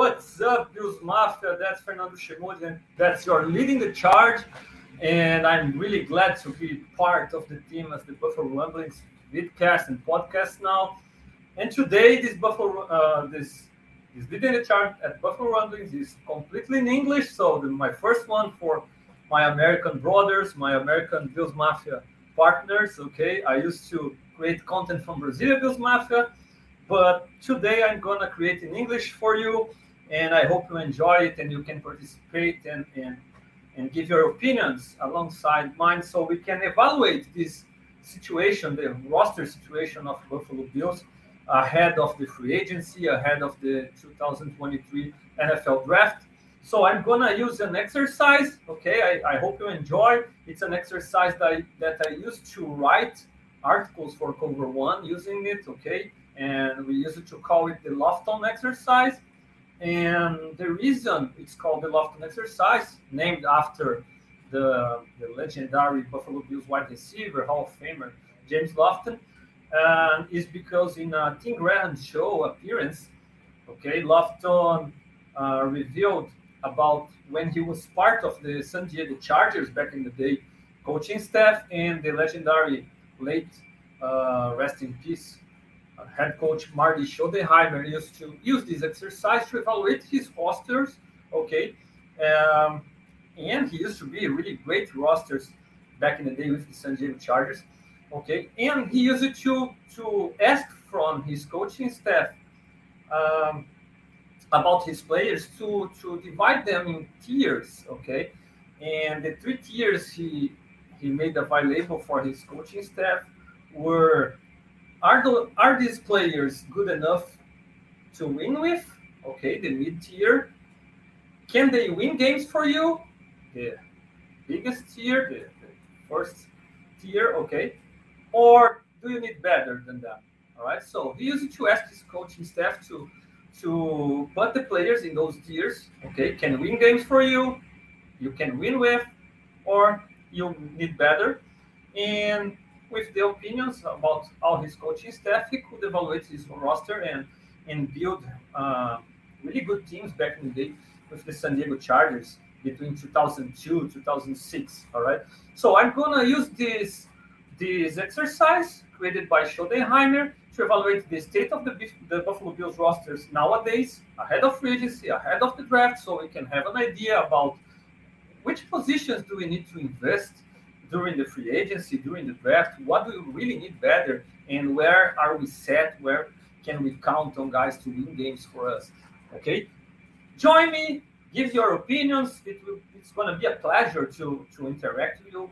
What's up, Bills Mafia? That's Fernando Chemodi, and that's your leading the charge. And I'm really glad to be part of the team as the Buffalo Rumblings vidcast and podcast now. And today, this Buffalo, this leading the charge at Buffalo Rumblings is completely in English. So my first one for my American brothers, my American Bills Mafia partners. Okay, I used to create content from Brazilian Bills Mafia, but today I'm gonna create in English for you, and I hope you enjoy it and you can participate and give your opinions alongside mine, so we can evaluate this situation, the roster situation of Buffalo Bills ahead of the free agency, ahead of the 2023 NFL draft. So I'm gonna use an exercise, okay? I hope you enjoy. It's an exercise that I used to write articles for Cover One using it, okay? And we used to call it the Lofton exercise. And the reason it's called the Lofton exercise, named after the legendary Buffalo Bills wide receiver, Hall of Famer, James Lofton, is because in a Tim Graham show appearance, okay, Lofton revealed about when he was part of the San Diego Chargers back in the day coaching staff, and the legendary late rest in peace head coach Marty Schottenheimer used to use this exercise to evaluate his rosters, okay? And he used to be really great rosters back in the day with the San Diego Chargers, okay? And he used it to ask from his coaching staff about his players to divide them in tiers, okay? And the three tiers he made available for his coaching staff were: are these players good enough to win with? Okay, the mid-tier. Can they win games for you? The biggest tier, the first tier, okay. Or do you need better than that? All right, so he used to ask his coaching staff to put the players in those tiers, okay. Can win games for you, you can win with, or you need better. And with the opinions about all his coaching staff, he could evaluate his roster and build really good teams back in the day with the San Diego Chargers between 2002 and 2006, all right? So I'm gonna use this exercise created by Schottenheimer to evaluate the state of the Buffalo Bills rosters nowadays, ahead of free agency, ahead of the draft, so we can have an idea about which positions do we need to invest during the free agency, during the draft, what do we really need better, and where are we set, where can we count on guys to win games for us, okay? Join me, give your opinions. It's going to be a pleasure to interact with you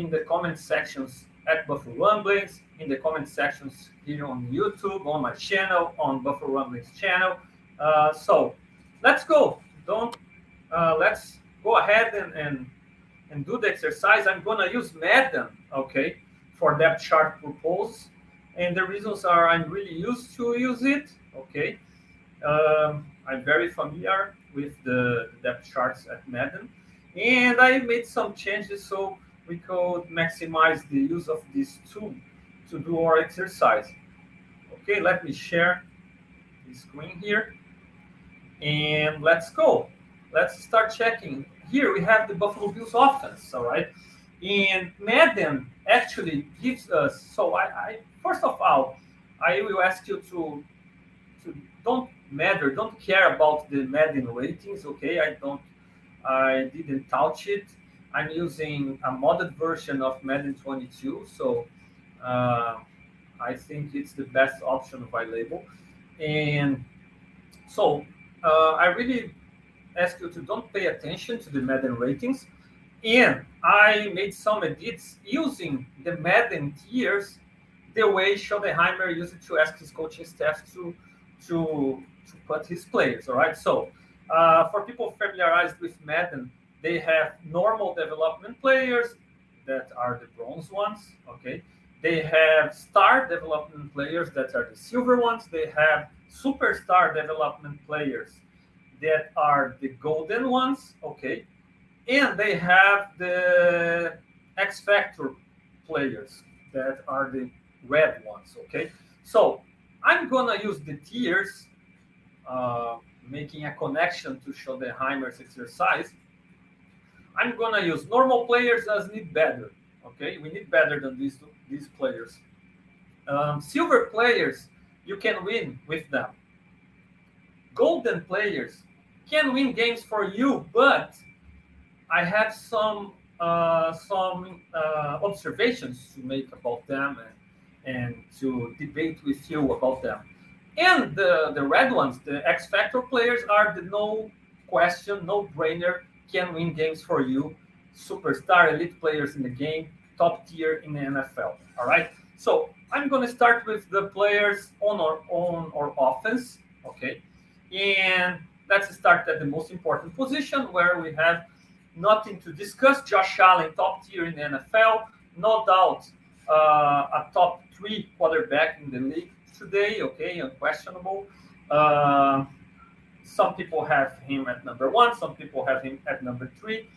in the comment sections at Buffalo Rumblings, in the comment sections here on YouTube, on my channel, on Buffalo Rumblings channel. So let's go. Let's go ahead and do the exercise. I'm gonna use Madden, okay, for depth chart purpose, and the reasons are I'm really used to use it, okay. I'm very familiar with the depth charts at Madden, and I made some changes so we could maximize the use of this tool to do our exercise. Okay, let me share the screen here, and let's go. Let's start checking. Here we have the Buffalo Bills offense, all right? And Madden actually gives us, so I first of all, I will ask you to don't care about the Madden ratings, okay? I didn't touch it. I'm using a modded version of Madden 22, so I think it's the best option available. And so I really ask you to don't pay attention to the Madden ratings, and I made some edits using the Madden tiers the way Schottenheimer used to ask his coaching staff to put his players, all right? So for people familiarized with Madden, they have normal development players that are the bronze ones, okay? They have star development players that are the silver ones. They have superstar development players that are the golden ones, okay? And they have the X-Factor players that are the red ones, okay? So I'm gonna use the tiers making a connection to Schottenheimer's exercise, I'm going to use normal players as need better. Okay, we need better than these players. Silver players, you can win with them. Golden players can win games for you, but I have some observations to make about them and to debate with you about them. And the red ones, the X Factor players, are the no question, no brainer, can win games for you, superstar elite players in the game, top tier in the NFL. All right. So I'm going to start with the players on our offense. Okay. And let's start at the most important position where we have nothing to discuss. Josh Allen, top tier in the NFL. No doubt a top three quarterback in the league today. Okay. Unquestionable. Some people have him at number one. Some people have him at number three.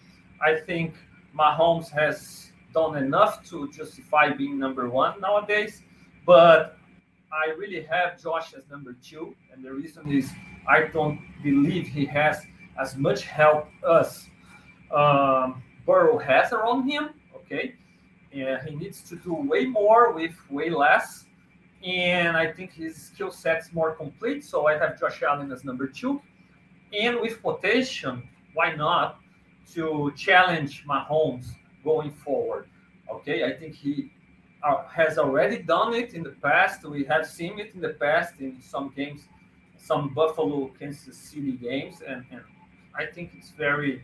I think Mahomes has done enough to justify being number one nowadays, but I really have Josh as number two, and the reason is I don't believe he has as much help as Burrow has around him, okay? And he needs to do way more with way less, and I think his skill set's more complete, so I have Josh Allen as number two. And with potential, why not, to challenge Mahomes going forward. Okay, I think he has already done it in the past. We have seen it in the past in some games, some Buffalo, Kansas City games, and I think it's very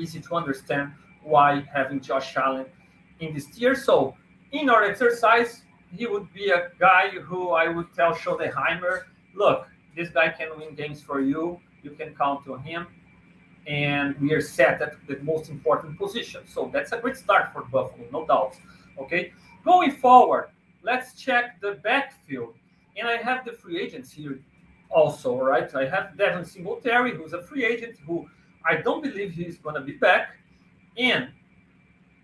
easy to understand why having Josh Allen in this tier. So in our exercise, he would be a guy who I would tell Schottenheimer, look, this guy can win games for you. You can count on him, and we are set at the most important position. So that's a great start for Buffalo, no doubt. Okay, going forward, let's check the backfield. And I have the free agents here also, right? I have Devin Singletary, who's a free agent, who I don't believe he's going to be back. And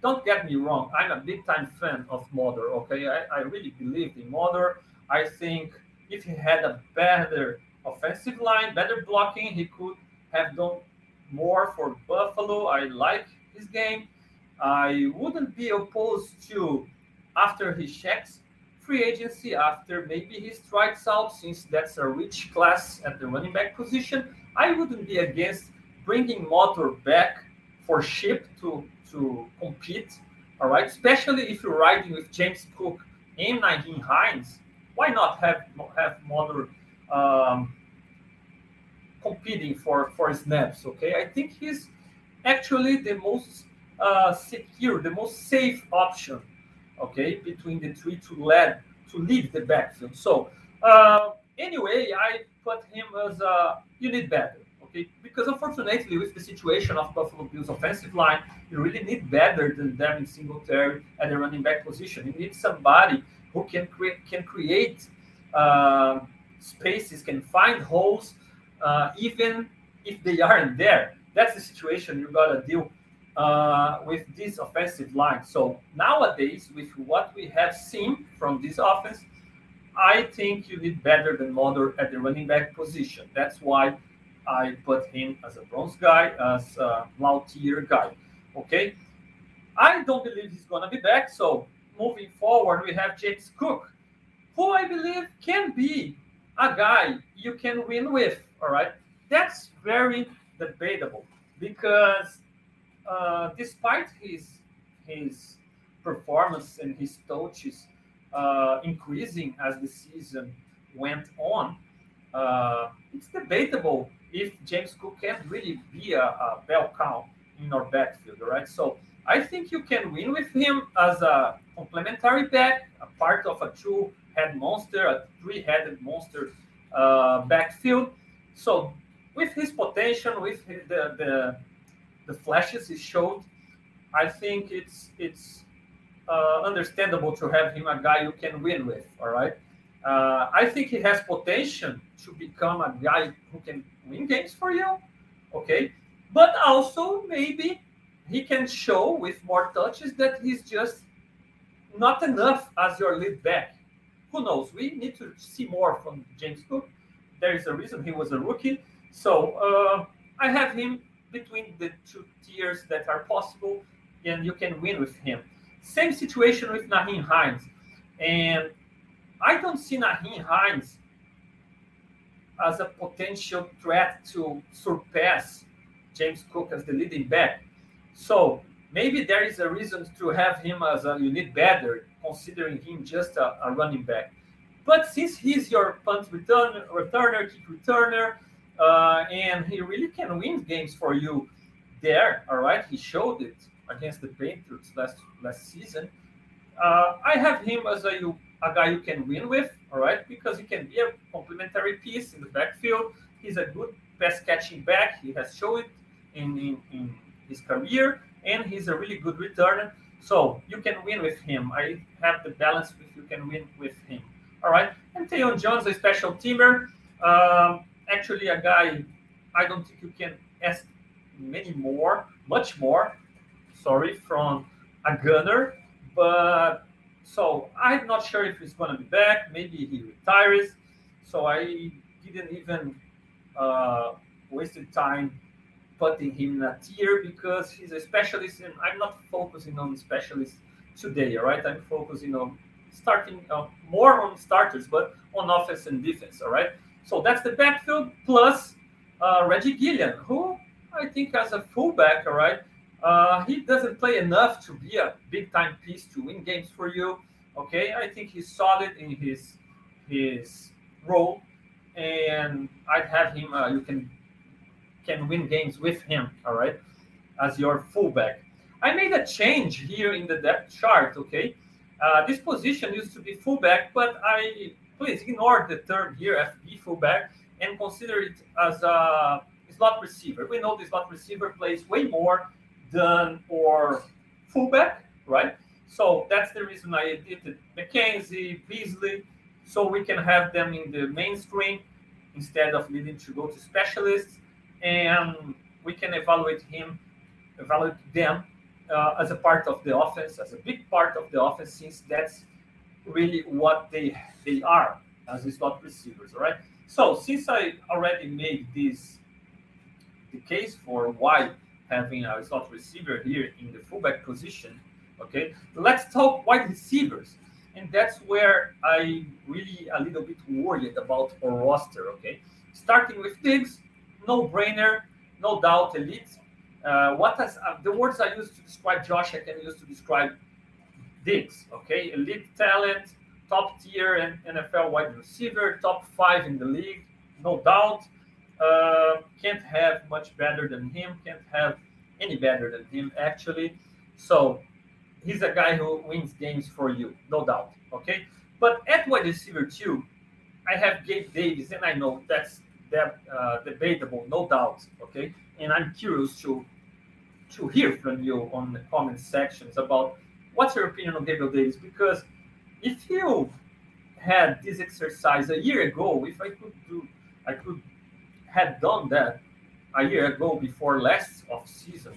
don't get me wrong, I'm a big-time fan of Motor, okay? I really believed in Motor. I think if he had a better offensive line, better blocking, he could have done more for Buffalo. I like his game. I wouldn't be opposed to, after he checks free agency, after maybe he strikes out, since that's a rich class at the running back position, I wouldn't be against bringing Motor back for ship to compete, all right? Especially if you're riding with James Cook and Nyheim Hines. Why not have Motor competing for snaps, okay? I think he's actually the most secure, the most safe option, okay, between the three to lead the backfield. So anyway, I put him as a unit better, okay? Because unfortunately, with the situation of Buffalo Bills' offensive line, you really need better than Devin Singletary at the running back position. You need somebody who can create. Spaces, can find holes, even if they aren't there. That's the situation you gotta deal with this offensive line. So nowadays, with what we have seen from this offense, I think you did better than Motor at the running back position. That's why I put him as a bronze guy, as a low tier guy. Okay, I don't believe he's gonna be back. So moving forward, we have James Cook, who I believe can be a guy you can win with, all right? That's very debatable because despite his performance and his touches increasing as the season went on, it's debatable if James Cook can really be a bell cow in our backfield, all right? So I think you can win with him as a complementary back, a part of a three-headed monster backfield. So with his potential, with the flashes he showed, I think it's understandable to have him a guy you can win with, all right? I think he has potential to become a guy who can win games for you, okay? But also maybe he can show with more touches that he's just not enough as your lead back. who knows? We need to see more from James Cook. There is a reason he was a rookie. So I have him between the two tiers that are possible, and you can win with him. Same situation with Nyheim Hines. And I don't see Nyheim Hines as a potential threat to surpass James Cook as the leading back. So maybe there is a reason to have him as a unit better, considering him just a running back. But since he's your punt returner, kick returner, and he really can win games for you there, all right? He showed it against the Patriots last season. I have him as a guy you can win with, all right? Because he can be a complementary piece in the backfield. He's a good pass-catching back. He has shown it in his career, and he's a really good returner. So you can win with him. I have the balance if you can win with him. All right. And Taron Jones, a special teamer. Actually, a guy I don't think you can ask much more from a gunner. But so I'm not sure if he's going to be back. Maybe he retires. So I didn't even wasted time putting him in a tier because he's a specialist, and I'm not focusing on specialists today, all right? I'm focusing on starting more on starters, but on offense and defense, all right? So that's the backfield plus Reggie Gilliam, who I think as a fullback, all right, he doesn't play enough to be a big-time piece to win games for you, okay? I think he's solid in his role, and I'd have him, you can win games with him, all right, as your fullback. I made a change here in the depth chart, okay? This position used to be fullback, but I please ignore the term here, FB fullback, and consider it as a slot receiver. We know the slot receiver plays way more than or fullback, right? So that's the reason I edited McKenzie, Beasley, so we can have them in the main screen instead of needing to go to specialists, and we can evaluate them as a part of the offense, as a big part of the offense, since that's really what they are as slot receivers, all right? So since I already made this the case for why having a slot receiver here in the fullback position, okay, let's talk wide receivers. And that's where I really a little bit worried about our roster, okay? Starting with Diggs, no-brainer, no doubt, elite. The words I use to describe Josh, I can use to describe Diggs, okay? Elite talent, top tier and NFL wide receiver, top 5 in the league, no doubt. Can't have much better than him, can't have any better than him, actually. So he's a guy who wins games for you, no doubt, okay? But at wide receiver 2, I have Gabe Davis, and I know that's debatable, no doubt, okay? And I'm curious to hear from you on the comment sections about what's your opinion on Gabriel Davis, because if you had this exercise a year ago, if I could have done that a year ago before last offseason,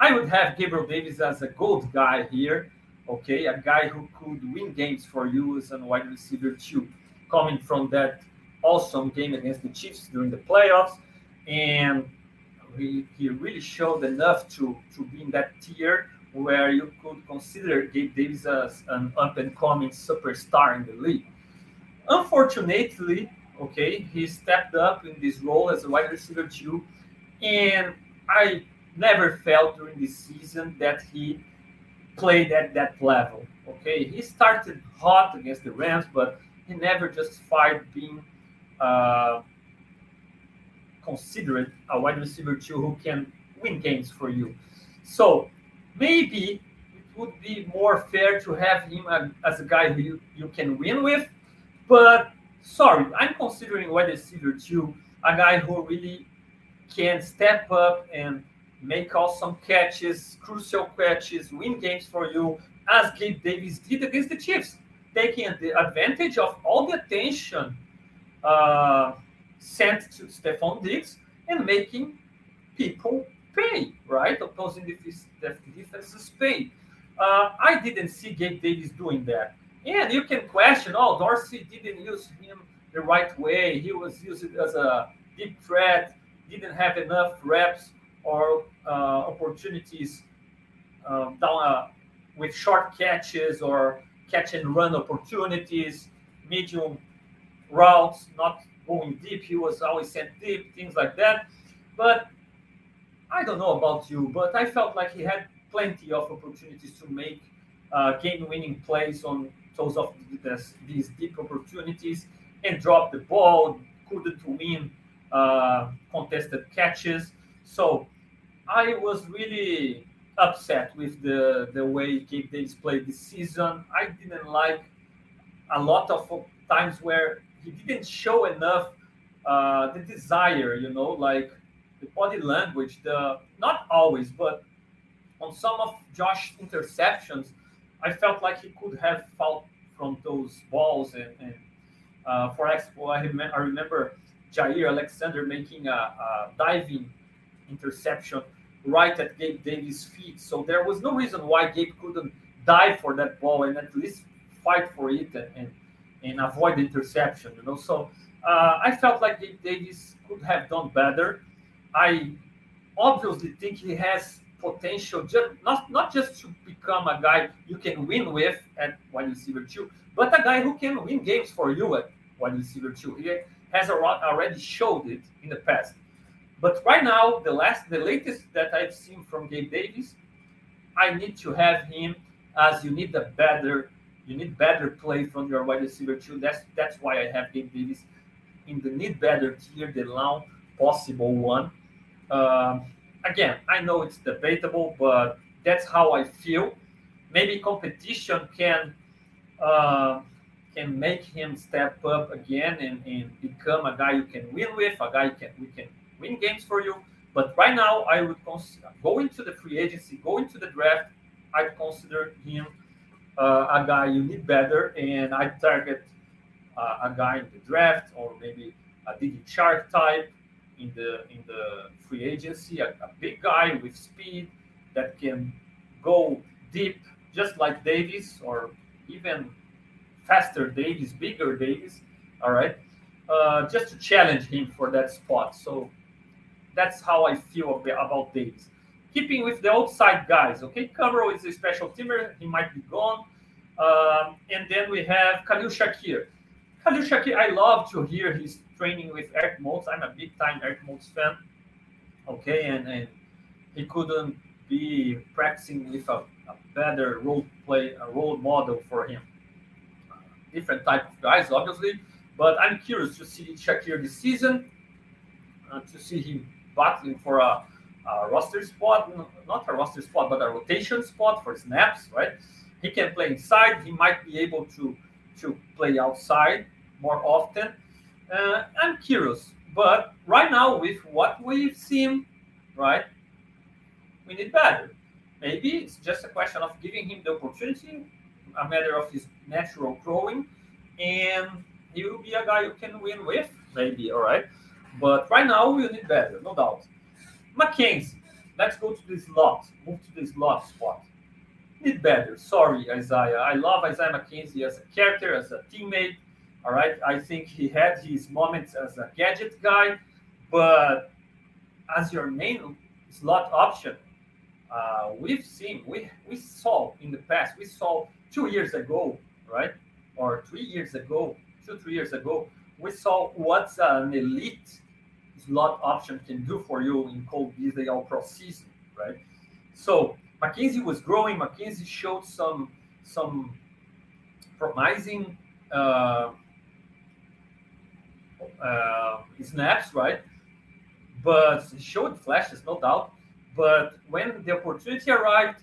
I would have Gabriel Davis as a gold guy here, okay, a guy who could win games for you as a wide receiver too, coming from that awesome game against the Chiefs during the playoffs, and he really showed enough to be in that tier where you could consider Gabe Davis as an up-and-coming superstar in the league. Unfortunately, okay, he stepped up in this role as a wide receiver too, and I never felt during this season that he played at that level, okay? He started hot against the Rams, but he never justified being considered a wide receiver too who can win games for you. So maybe it would be more fair to have him as a guy who you can win with. But sorry, I'm considering wide receiver too a guy who really can step up and make awesome catches, crucial catches, win games for you, as Gabe Davis did against the Chiefs, taking the advantage of all the attention sent to Stefon Diggs and making people pay, right? Opposing defenses pay. I didn't see Gabe Davis doing that. And you can question, oh, Dorsey didn't use him the right way. He was used as a deep threat, didn't have enough reps or opportunities down with short catches or catch and run opportunities, medium routes, not going deep. He was always sent deep, things like that. But I don't know about you, but I felt like he had plenty of opportunities to make game-winning plays on those of these deep opportunities and drop the ball, couldn't win contested catches. So I was really upset with the way Gabe Davis played this season. I didn't like a lot of times where he didn't show enough the desire, you know, like the body language, not always, but on some of Josh's interceptions, I felt like he could have fought from those balls. And for example, I remember Jair Alexander making a diving interception right at Gabe Davis' feet. So there was no reason why Gabe couldn't dive for that ball and at least fight for it and avoid the interception, you know. So I felt like Gabe Davis could have done better. I obviously think he has potential, just not just to become a guy you can win with at wide receiver 2, but a guy who can win games for you at wide receiver 2. He has already showed it in the past. But right now, the latest that I've seen from Gabe Davis, I need to have him as you need better play from your wide receiver 2. That's why I have Gabe Davis in the need better tier, the long possible one. Again, I know it's debatable, but that's how I feel. Maybe competition can make him step up again and become a guy you can win with, a guy we can win games for you. But right now, I would consider going to the free agency, going to the draft. I'd consider him a guy you need better, and I target a guy in the draft or maybe a DJ Chark type in the free agency, a big guy with speed that can go deep, just like Davis, or even faster Davis, bigger Davis. All right, just to challenge him for that spot. So that's how I feel about Davis. Keeping with the outside guys, okay? Camaro is a special teamer. He might be gone. And then we have Khalil Shakir. Khalil Shakir, I love to hear his training with Eric Moulds. I'm a big-time Eric Moulds fan, okay? And he couldn't be practicing with a better role model for him. Different type of guys, obviously. But I'm curious to see Shakir this season, to see him battling for a roster spot, not a roster spot, but a rotation spot for snaps, right? He can play inside. He might be able to play outside more often. I'm curious, but right now with what we've seen, right, we need better. Maybe it's just a question of giving him the opportunity, a matter of his natural growing, and he will be a guy you can win with, maybe, all right? But right now we need better, no doubt. McKenzie, let's go to this lot. Move to this lot spot. Need better. Sorry, Isaiah. I love Isaiah McKenzie as a character, as a teammate. All right. I think he had his moments as a gadget guy, but as your main slot option, we saw in the past, we saw 2 years ago, right? Or 3 years ago, 2-3 years ago, we saw what an elite slot option can do for you in Cole Beasley all-pro season, right? So McKenzie was growing. McKenzie showed some promising snaps, right? But he showed flashes, no doubt. But when the opportunity arrived,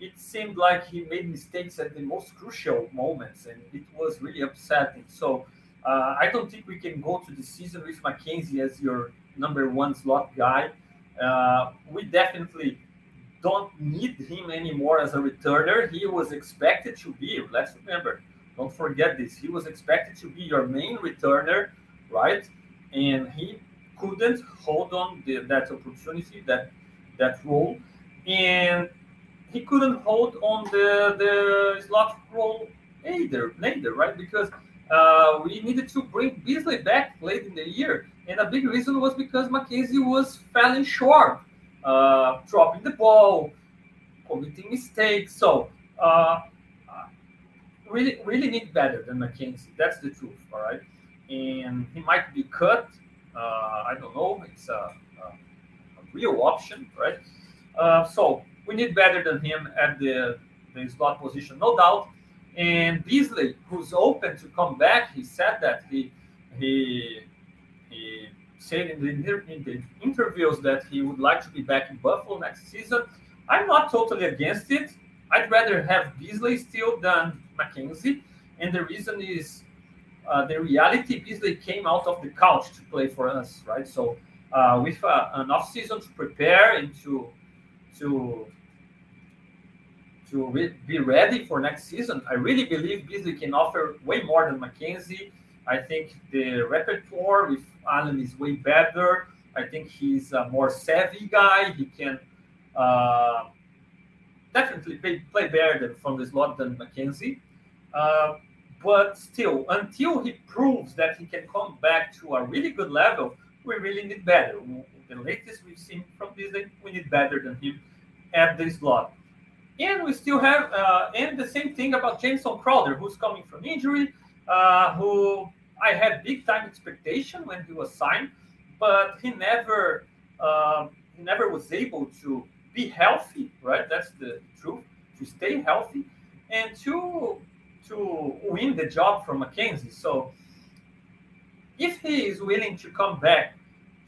it seemed like he made mistakes at the most crucial moments, and it was really upsetting. So I don't think we can go to the season with McKenzie as your number one slot guy. We definitely don't need him anymore as a returner. He was expected to be, let's remember, don't forget this. He was expected to be your main returner, right? And he couldn't hold on that opportunity, that role. And he couldn't hold on the slot role either, right? Because we needed to bring Beasley back late in the year, and a big reason was because McKenzie was falling short, dropping the ball, committing mistakes. So really need better than McKenzie. That's the truth, all right? And he might be cut. I don't know. It's a real option, right? So we need better than him at the slot position, no doubt. And Beasley, who's open to come back, he said that he said in the interviews that he would like to be back in Buffalo next season. I'm not totally against it. I'd rather have Beasley still than McKenzie, and the reason is the reality. Beasley came out of the couch to play for us, right? So with an offseason to prepare and to be ready for next season, I really believe Beasley can offer way more than McKenzie. I think the repertoire with Allen is way better. I think he's a more savvy guy. He can definitely play better from the slot than McKenzie. But still, until he proves that he can come back to a really good level, we really need better. The latest we've seen from Beasley, we need better than him at the slot. And we still have, and the same thing about Jameson Crowder, who's coming from injury, who I had big time expectation when he was signed, but he never was able to be healthy, right? That's the truth. To stay healthy and to win the job from McKenzie. So if he is willing to come back,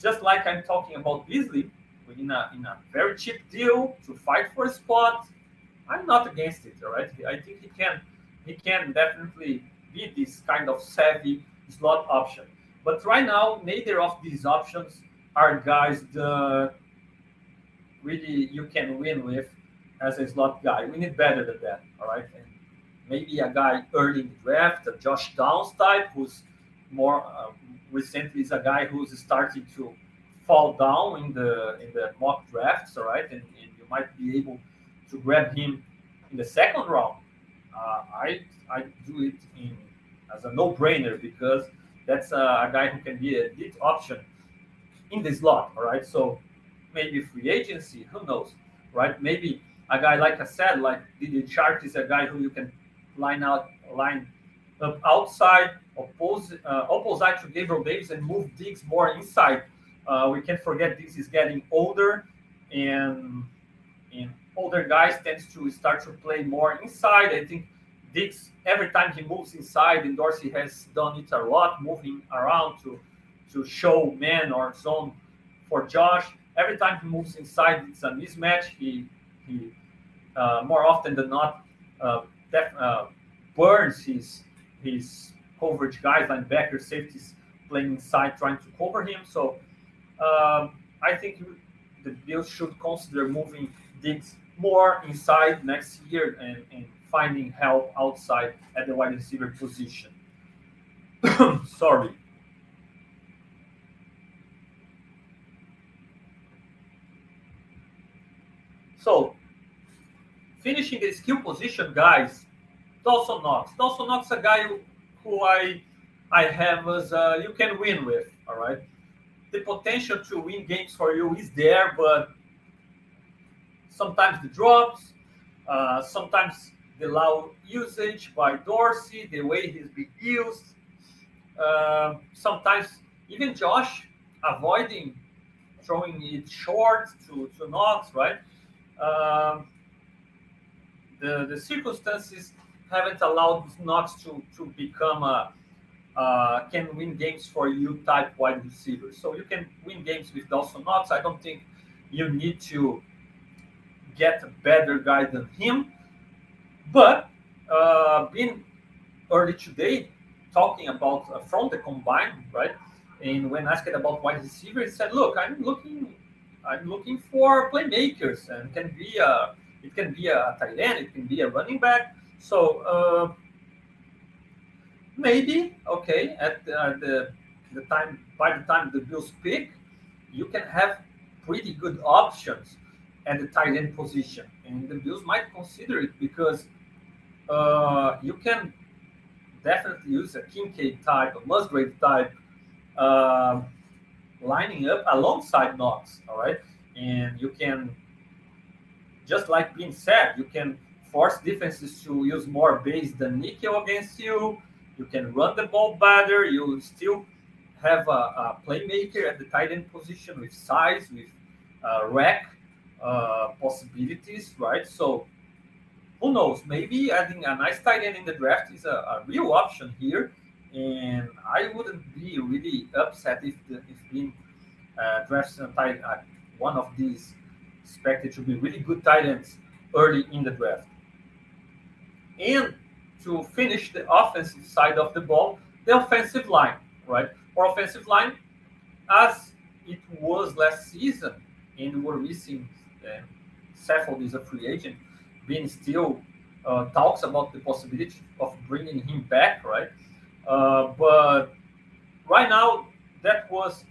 just like I'm talking about Beasley, in a very cheap deal to fight for a spot, I'm not against it, all right? I think he can definitely be this kind of savvy slot option. But right now, neither of these options are guys that really you can win with as a slot guy. We need better than that, all right? And maybe a guy early in the draft, a Josh Downs type, who's more recently is a guy who's starting to fall down in the mock drafts, all right? And you might be able to grab him in the second round. I do it as a no-brainer because that's a guy who can be a lead option in the slot, all right? So maybe free agency, who knows, right? Maybe a guy, like I said, like DJ Chark is a guy who you can line up outside, opposite to Gabriel Davis and move Diggs more inside. We can't forget Diggs is getting older, and older guys tend to start to play more inside. I think Diggs, every time he moves inside, and Dorsey has done it a lot, moving around to show man or zone for Josh. Every time he moves inside, it's a mismatch. He more often than not burns his coverage guys, linebackers, safeties playing inside, trying to cover him. So I think the Bills should consider moving Diggs more inside next year and finding help outside at the wide receiver position. Sorry. So, finishing the skill position, guys, Dawson Knox. Dawson Knox is a guy who I have as you can win with, all right? The potential to win games for you is there, but sometimes the drops, sometimes the loud usage by Dorsey, the way he's been used, sometimes even Josh avoiding throwing it short to Knox, right? The circumstances haven't allowed Knox to become a can win games for you type wide receiver. So you can win games with Dawson Knox. I don't think you need to get a better guy than him. But being early today, talking about from the combine, right? And when asked about wide receiver, he said, "Look, I'm looking for playmakers, and it can be a tight end, it can be a running back." So maybe okay at the time by the time the Bills pick, you can have pretty good options at the tight end position. And the Bills might consider it because you can definitely use a Kincaid type, a Musgrave type, lining up alongside Knox, all right? And you can, just like being said, you can force defenses to use more base than nickel against you. You can run the ball better. You still have a playmaker at the tight end position with size, with rack possibilities, right? So who knows? Maybe adding a nice tight end in the draft is a real option here. And I wouldn't be really upset if being drafted a tight end, one of these expected to be really good tight ends early in the draft. And to finish the offensive side of the ball, the offensive line, right? Or offensive line, as it was last season, and we're missing Saffold is a free agent. Ben still talks about the possibility of bringing him back, right? But right now, that was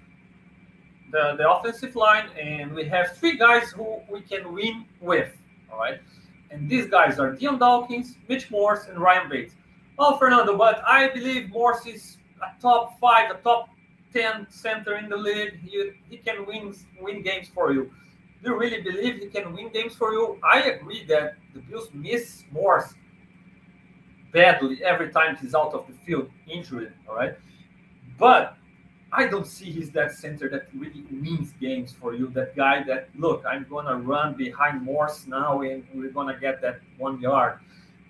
the offensive line, and we have three guys who we can win with, all right? And these guys are Dion Dawkins, Mitch Morse, and Ryan Bates. Oh, Fernando, but I believe Morse is a top 5, a top 10 center in the league. He can win games for you. Do you really believe he can win games for you? I agree that the Bills miss Morse badly every time he's out of the field, injured, all right? But I don't see he's that center that really wins games for you. That guy that, look, I'm going to run behind Morse now and we're going to get that 1 yard.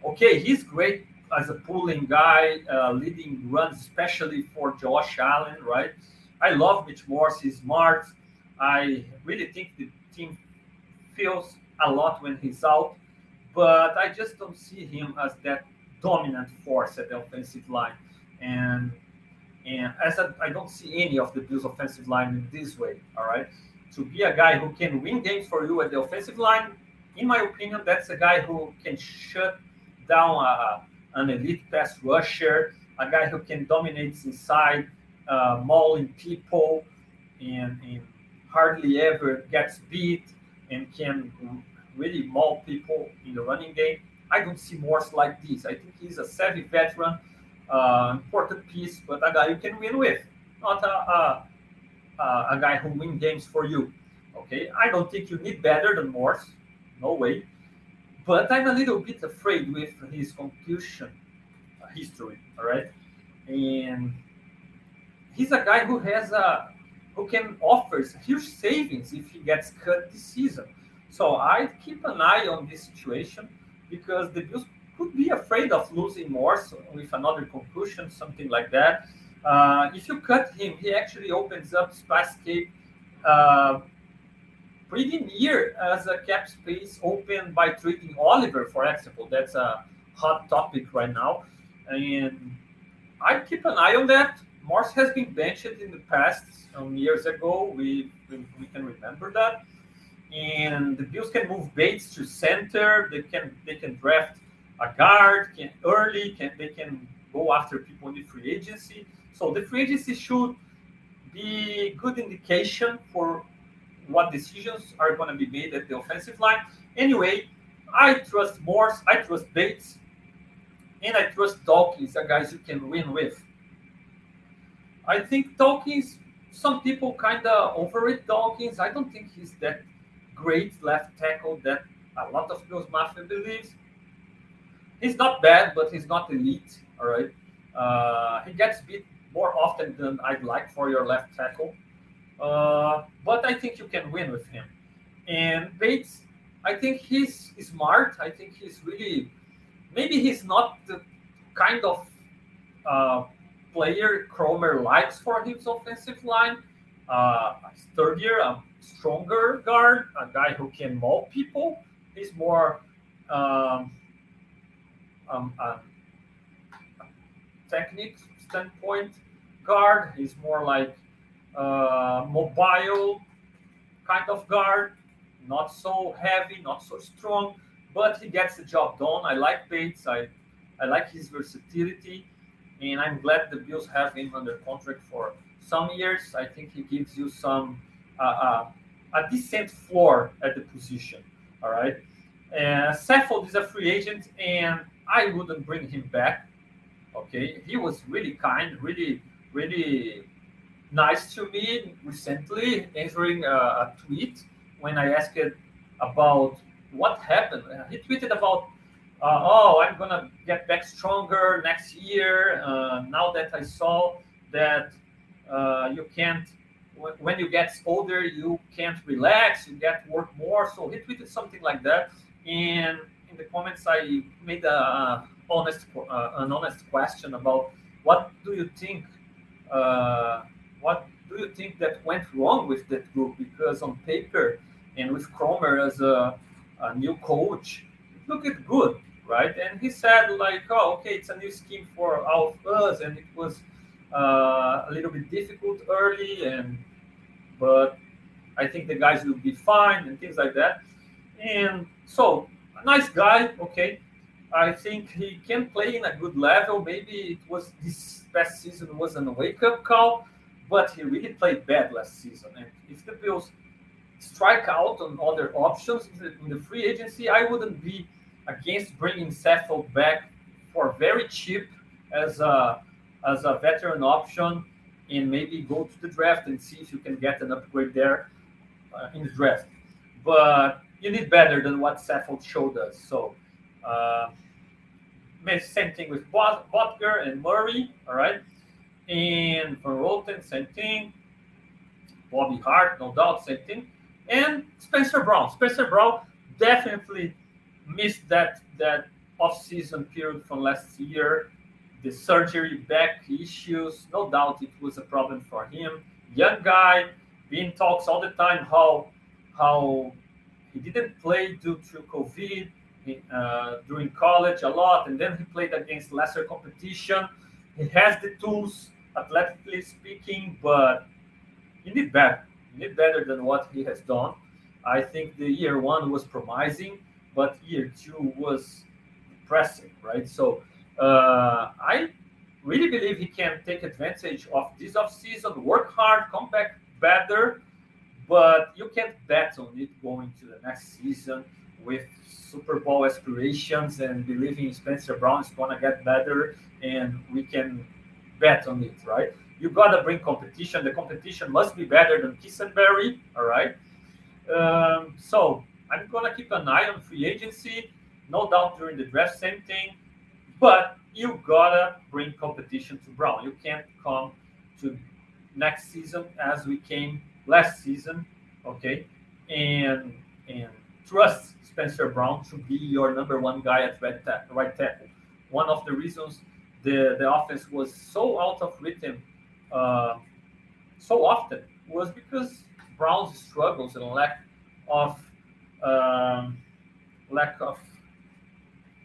Okay, he's great as a pulling guy, leading runs, especially for Josh Allen, right? I love Mitch Morse. He's smart. I really think the team feels a lot when he's out, but I just don't see him as that dominant force at the offensive line. And as I don't see any of the Bills' offensive line in this way, all right? To be a guy who can win games for you at the offensive line, in my opinion, that's a guy who can shut down an elite pass rusher, a guy who can dominate inside, mauling people, and hardly ever gets beat and can really maul people in the running game. I don't see Morse like this. I think he's a savvy veteran, important piece, but a guy you can win with, not a guy who wins games for you. Okay, I don't think you need better than Morse, no way. But I'm a little bit afraid with his concussion history. All right, and he's a guy who has who can offer huge savings if he gets cut this season. So I keep an eye on this situation because the Bills could be afraid of losing Morse with another concussion, something like that. If you cut him, he actually opens up Spasscape pretty near as a cap space open by trading Oliver, for example. That's a hot topic right now. And I keep an eye on that. Morse has been benched in the past some years ago. We can remember that. And the Bills can move Bates to center. They can draft a guard they can go after people in the free agency. So the free agency should be a good indication for what decisions are going to be made at the offensive line. Anyway, I trust Morse, I trust Bates, and I trust Dawkins, are guys you can win with. I think Dawkins, some people kind of overrate Dawkins. I don't think he's that great left tackle that a lot of Bills Mafia believes. He's not bad, but he's not elite, all right? He gets beat more often than I'd like for your left tackle. But I think you can win with him. And Bates, I think he's smart. I think he's really... Maybe he's not the kind of player Cromer likes for his offensive line. A sturdier, a stronger guard, a guy who can maul people. He's more... technique standpoint guard is more like mobile kind of guard, not so heavy, not so strong, but he gets the job done. I like Bates. I like his versatility, and I'm glad the Bills have him under contract for some years. I think he gives you some a decent floor at the position. All right. Saffold is a free agent, and I wouldn't bring him back. Okay. He was really kind, really nice to me recently, answering a tweet when I asked about what happened. He tweeted about, I'm going to get back stronger next year. Now that I saw that you can't, when you get older, you can't relax, you get work more. So he tweeted something like that. And in the comments, I made an honest question about what do you think that went wrong with that group? Because on paper and with Cromer as a new coach, it looked good, right? And he said like, it's a new scheme for all of us, and it was a little bit difficult early, but I think the guys will be fine and things like that. And so, a nice guy, okay. I think he can play in a good level. Maybe it was this past season was a wake-up call, but he really played bad last season. And if the Bills strike out on other options in the free agency, I wouldn't be against bringing Saffold back for very cheap as a veteran option, and maybe go to the draft and see if you can get an upgrade there in the draft. But you need better than what Saffold showed us. So same thing with Butker and Murray, all right? And Van Roten, same thing. Bobby Hart, no doubt, same thing. And Spencer Brown. Spencer Brown definitely missed that off-season period from last year. The surgery, back issues, no doubt it was a problem for him. Young guy, being talks all the time how he didn't play due to COVID during college a lot, and then he played against lesser competition. He has the tools, athletically speaking, but you need better. You need better than what he has done. I think the year one was promising, but year two was depressing, right? So I really believe he can take advantage of this offseason, work hard, come back better, but you can't bet on it going to the next season with Super Bowl aspirations and believing Spencer Brown is going to get better and we can bet on it, right? You got to bring competition. The competition must be better than Kissenberry, all right? So I'm going to keep an eye on free agency, no doubt during the draft, same thing. But you got to bring competition to Brown. You can't come to next season as we came last season, okay? And trust Spencer Brown to be your number one guy at right tackle. One of the reasons the offense was so out of rhythm so often was because Brown's struggles and lack of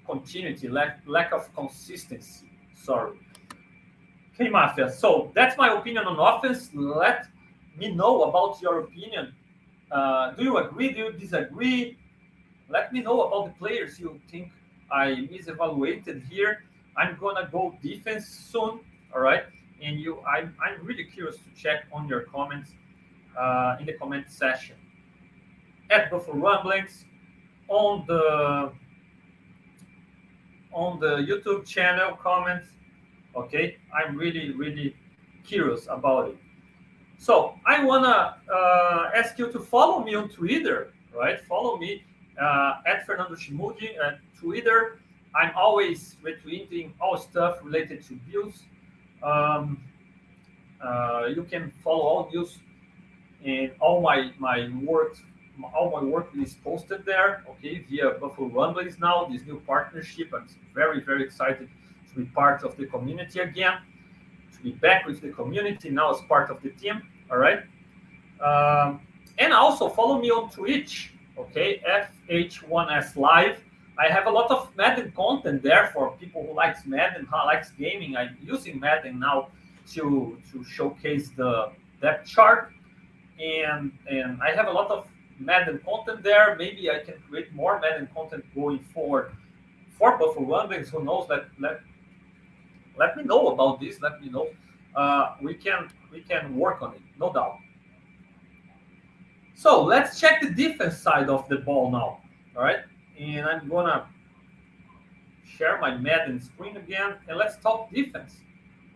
continuity, lack of consistency. Sorry. Okay, Mafia. So that's my opinion on offense. Let me know about your opinion. Do you agree? Do you disagree? Let me know about the players you think I misevaluated here. I'm gonna go defense soon, all right? And I'm really curious to check on your comments in the comment section. At Buffalo Rumblings on the YouTube channel comments. Okay, I'm really curious about it. So I wanna ask you to follow me on Twitter, right? Follow me. At Fernando Shimudi at Twitter. I'm always retweeting all stuff related to Bills. You can follow all news and all my work. All my work is posted there. Okay, via Buffalo Rumblings now. This new partnership. I'm very excited to be part of the community again. To be back with the community now as part of the team. All right. And also follow me on Twitch. Okay, FH1S Live. I have a lot of Madden content there for people who likes Madden, who likes gaming. I'm using Madden now to showcase the depth chart, and I have a lot of Madden content there. Maybe I can create more Madden content going forward for Buffalo Rumblings. Who knows? Let me know about this. Let me know. We can work on it, no doubt. So let's check the defense side of the ball now. All right. And I'm going to share my Madden screen again. And let's talk defense.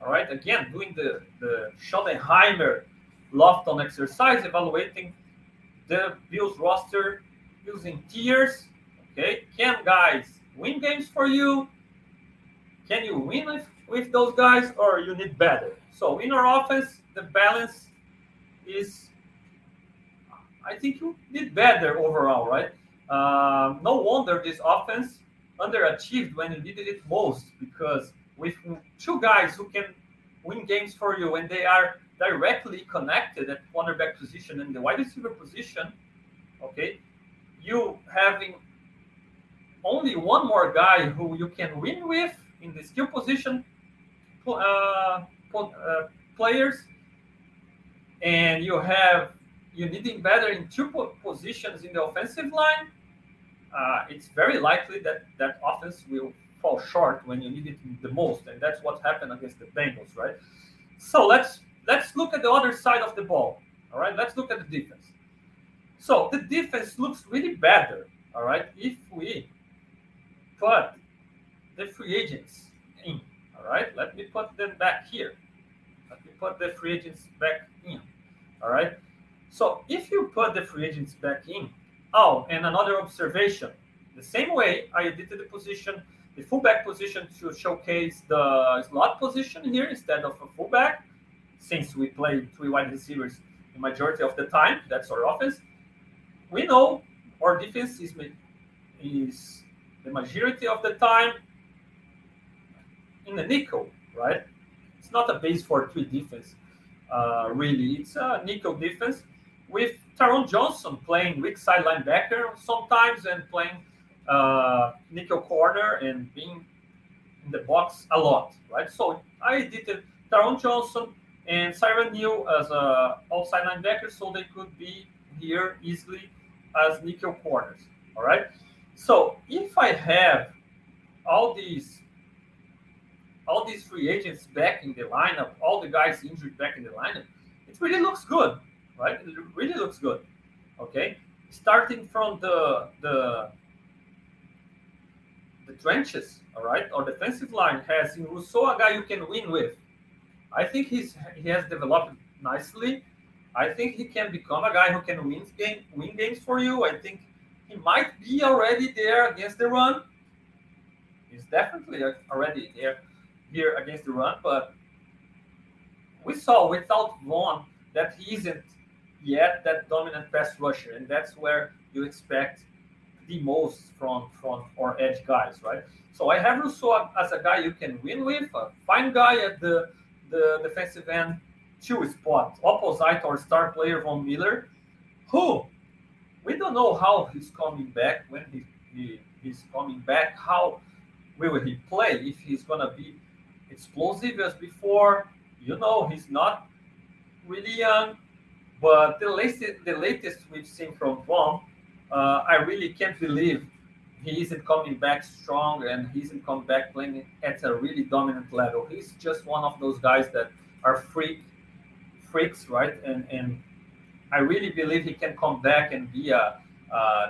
All right. Again, doing the Schottenheimer Lofton exercise, evaluating the Bills roster using tiers. Okay. Can guys win games for you? Can you win with those guys, or you need better? So in our offense, the balance is, I think you did better overall, right? No wonder this offense underachieved when you needed it most, because with two guys who can win games for you and they are directly connected at cornerback position and the wide receiver position, okay, you having only one more guy who you can win with in the skill position players, and you're needing better in two positions in the offensive line, it's very likely that offense will fall short when you need it the most. And that's what happened against the Bengals, right? So let's look at the other side of the ball, all right? Let's look at the defense. So the defense looks really better, all right, if we put the free agents in, all right? Let me put them back here. Let me put the free agents back in, all right? So if you put the free agents back in, and another observation, the same way I edited the fullback position to showcase the slot position here instead of a fullback, since we play three wide receivers the majority of the time, that's our offense. We know our defense is the majority of the time in the nickel, right? It's not a base for three defense, really. It's a nickel defense, with Taron Johnson playing weak side linebacker sometimes and playing nickel corner and being in the box a lot, right? So I edited Taron Johnson and Siren Neal as a outside linebacker so they could be here easily as nickel corners, all right? So if I have all these free agents back in the lineup, all the guys injured back in the lineup, it really looks good. Right, it really looks good. Okay, starting from the trenches. All right, our defensive line has in Rousseau a guy you can win with. I think he has developed nicely. I think he can become a guy who can win games for you. I think he might be already there against the run. He's definitely already there here against the run, but we saw without Vaughn that he isn't yet that dominant pass rusher, and that's where you expect the most from our edge guys, right? So I have Rousseau as a guy you can win with, a fine guy at the defensive end two spot, opposite our star player Von Miller, who we don't know how he's coming back, when he's coming back, how will he play, if he's gonna be explosive as before. You know, he's not really young, but the latest we've seen from Vaughn, I really can't believe he isn't coming back strong and he isn't coming back playing at a really dominant level. He's just one of those guys that are freaks, right? And I really believe he can come back and be a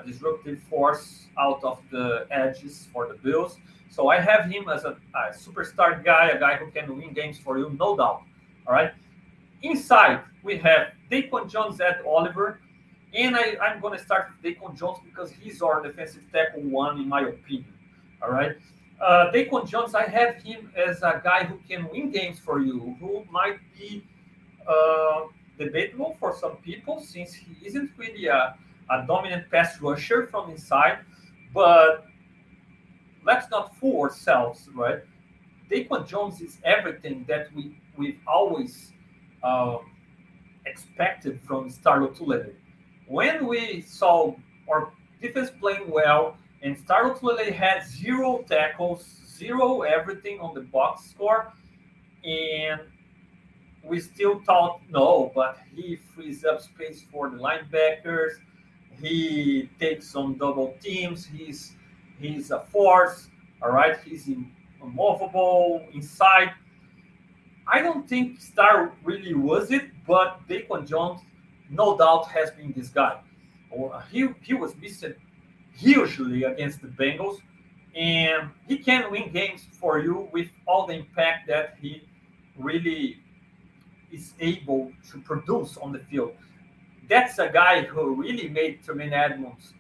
disruptive force out of the edges for the Bills. So I have him as a superstar guy, a guy who can win games for you, no doubt. All right. Inside, we have Daquan Jones, Ed Oliver, and I'm going to start with Daquan Jones because he's our defensive tackle one, in my opinion, all right? Daquan Jones, I have him as a guy who can win games for you, who might be debatable for some people since he isn't really a dominant pass rusher from inside, but let's not fool ourselves, right? Daquan Jones is everything that we've always expected from Star Lotulele. When we saw our defense playing well and Star Lotulele had zero tackles, zero everything on the box score, and we still thought, no, but he frees up space for the linebackers, he takes on double teams, he's a force, all right, he's immovable inside. I don't think Star really was it, but Daquan Jones no doubt has been this guy. He was missing hugely against the Bengals, and he can win games for you with all the impact that he really is able to produce on the field. That's a guy who really made Tremaine Edmunds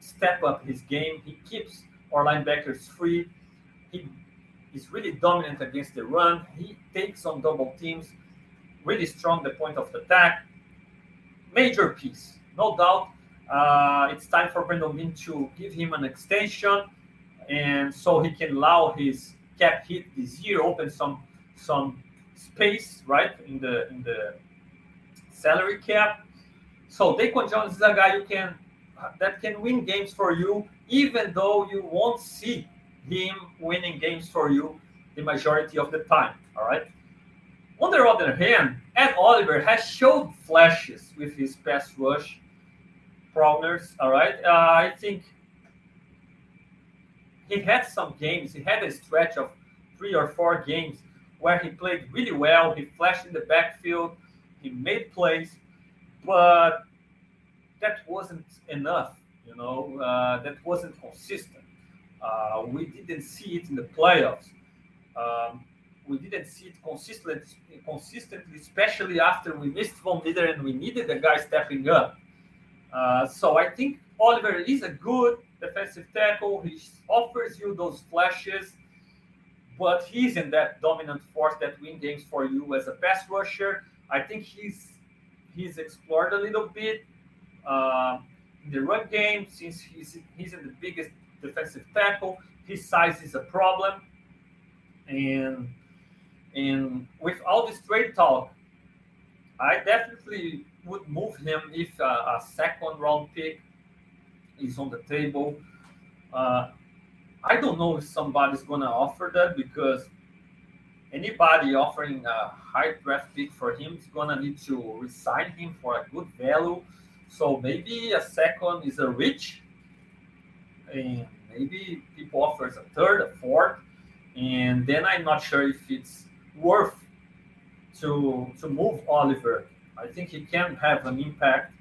step up his game. He keeps our linebackers free. He is really dominant against the run. He takes on double teams, really strong at the point of the attack. Major piece, no doubt. It's time for Brandon Bean to give him an extension, and so he can allow his cap hit this year, open some space, right, in the salary cap. So Daquan Jones is a guy that can win games for you, even though you won't see him winning games for you the majority of the time. All right. On the other hand, Ed Oliver has showed flashes with his pass rush prowess. All right. I think he had some games. He had a stretch of 3 or 4 games where he played really well. He flashed in the backfield. He made plays, but that wasn't enough. That wasn't consistent. We didn't see it in the playoffs. We didn't see it consistently, especially after we missed Von Miller and we needed a guy stepping up. So I think Oliver is a good defensive tackle. He offers you those flashes, but he isn't that dominant force that wins games for you as a pass rusher. I think he's explored a little bit in the run game since he's in the biggest defensive tackle. His size is a problem, and with all this trade talk, I definitely would move him if a second round pick is on the table. I don't know if somebody's gonna offer that, because anybody offering a high draft pick for him is gonna need to resign him for a good value. So maybe a second is a reach, and maybe people offer a third, a fourth, and then I'm not sure if it's worth to move Oliver. I think he can have an impact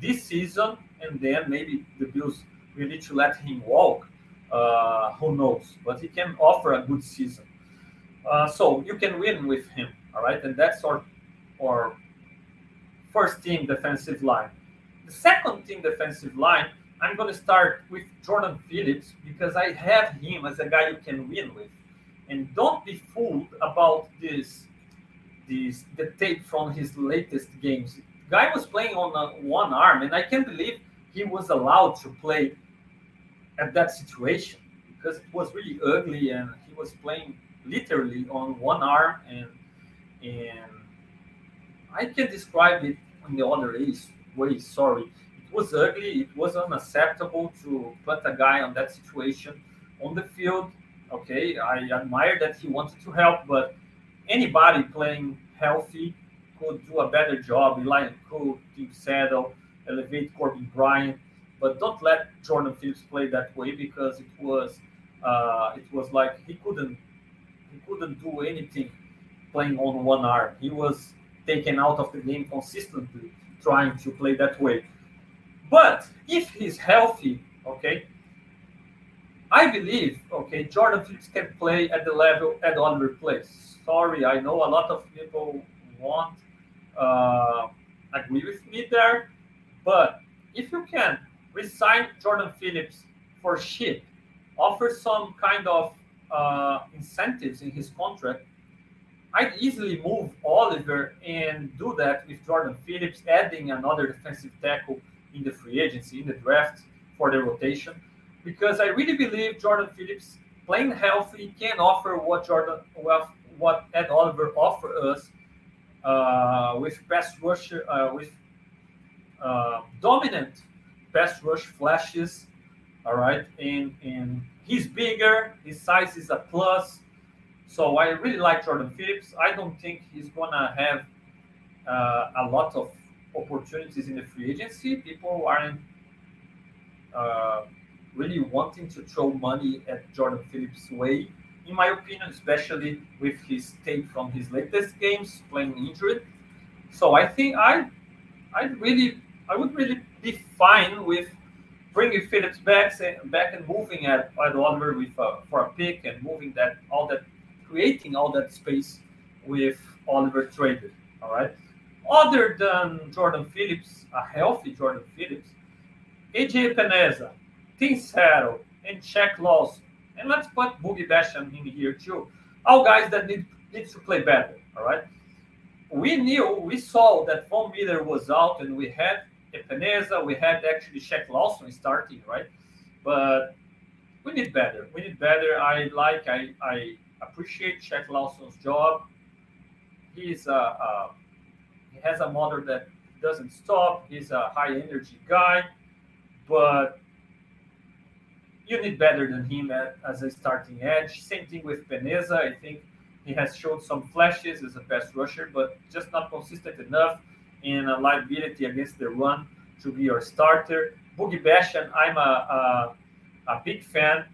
this season, and then maybe the Bills will need to let him walk. Who knows? But he can offer a good season. So you can win with him, all right? And that's our first-team defensive line. The second-team defensive line, I'm going to start with Jordan Phillips, because I have him as a guy you can win with. And don't be fooled about the tape from his latest games. The guy was playing on one arm, and I can't believe he was allowed to play at that situation, because it was really ugly, and he was playing literally on one arm, and I can describe it in the other way. Sorry, it was ugly. It was unacceptable to put a guy on that situation on the field. Okay, I admire that he wanted to help, but anybody playing healthy could do a better job. Eli Cook, Tim Settle, elevate Corbin Bryant, but don't let Jordan Phillips play that way, because it was like he couldn't do anything playing on one arm. He was taken out of the game consistently trying to play that way. But if he's healthy, okay, I believe, okay, Jordan Phillips can play at the level Ed Oliver plays. Sorry, I know a lot of people won't agree with me there, but if you can resign Jordan Phillips for cheap, offer some kind of incentives in his contract, I'd easily move Oliver and do that with Jordan Phillips, adding another defensive tackle in the free agency, in the draft, for the rotation, because I really believe Jordan Phillips, playing healthy, can offer what Ed Oliver offered us with pass rush, with dominant pass rush flashes. All right, and he's bigger, his size is a plus. So I really like Jordan Phillips. I don't think he's gonna have a lot of opportunities in the free agency. People aren't really wanting to throw money at Jordan Phillips' way, in my opinion, especially with his tape from his latest games, playing injured. So I think I would really be fine with bringing Phillips back and moving Ed Oliver for a pick and moving creating all that space with Oliver traded. All right. Other than Jordan Phillips, a healthy Jordan Phillips, A.J. Epenesa, Tim Settle, and Shaq Lawson, and let's put Boogie Basham in here too. All guys that need to play better. All right. We saw that Von Miller was out, and we had Epenesa, we had actually Shaq Lawson starting, right? But we need better. I appreciate Shaq Lawson's job. He has a motor that doesn't stop. He's a high energy guy, but you need better than him as a starting edge. Same thing with Peneza. I think he has showed some flashes as a pass rusher, but just not consistent enough in a liability against the run to be your starter. Boogie Basham, I'm a big fan.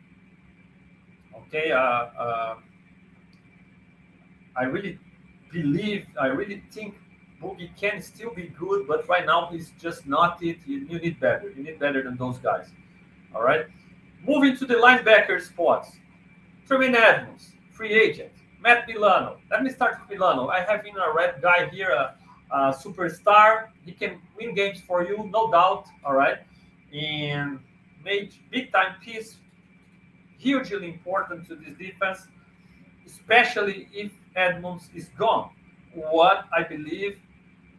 Okay, I really think Boogie can still be good, but right now he's just not it. You need better. You need better than those guys. All right. Moving to the linebacker spots. Tremaine Edmunds, free agent. Matt Milano. Let me start with Milano. I have in a red guy here, a superstar. He can win games for you, no doubt. All right. And made big-time piece, hugely important to this defense, especially if Edmunds is gone. What I believe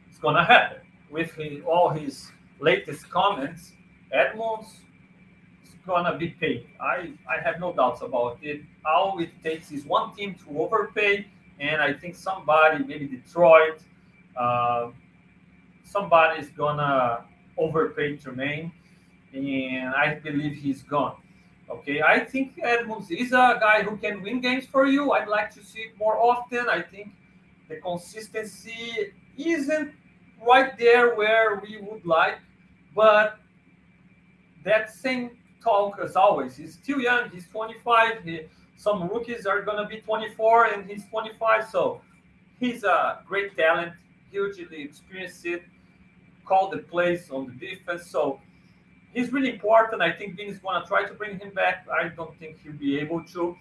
is going to happen. With all his latest comments, Edmunds is going to be paid. I have no doubts about it. All it takes is one team to overpay, and I think somebody, maybe Detroit, somebody is going to overpay Tremaine, and I believe he's gone. Okay, I think Edmunds is a guy who can win games for you. I'd like to see it more often. I think the consistency isn't right there where we would like, but that same talk as always. He's still young. He's 25. Some rookies are going to be 24, and he's 25. So he's a great talent, hugely experienced, called the plays on the defense. So he's really important. I think Vinny's going to try to bring him back. I don't think he'll be able to.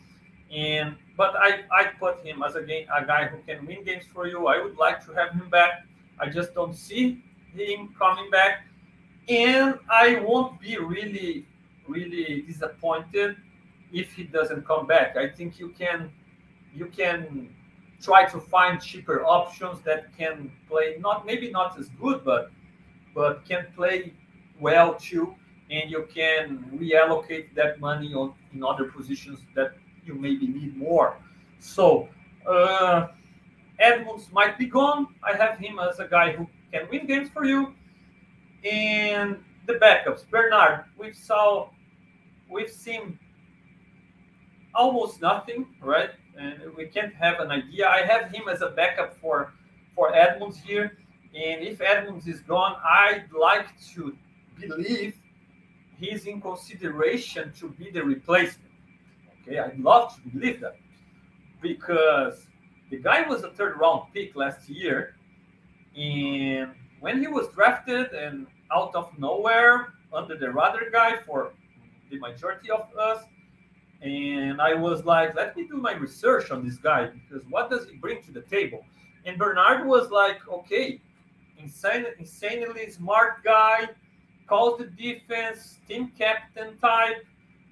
But I put him as a guy who can win games for you. I would like to have him back. I just don't see him coming back. And I won't be really, really disappointed if he doesn't come back. I think you can try to find cheaper options that can play, maybe not as good, but can play well too. And you can reallocate that money in other positions that you maybe need more. So Edmunds might be gone. I have him as a guy who can win games for you. And the backups, Bernard, we've seen almost nothing, right? And we can't have an idea. I have him as a backup for Edmunds here. And if Edmunds is gone, I'd like to believe he's in consideration to be the replacement. Yeah, I'd love to believe that, because the guy was a third-round pick last year, and when he was drafted and out of nowhere under the radar guy for the majority of us, and I was like, let me do my research on this guy, because what does he bring to the table? And Bernard was like, okay, insanely smart guy, calls the defense, team captain type,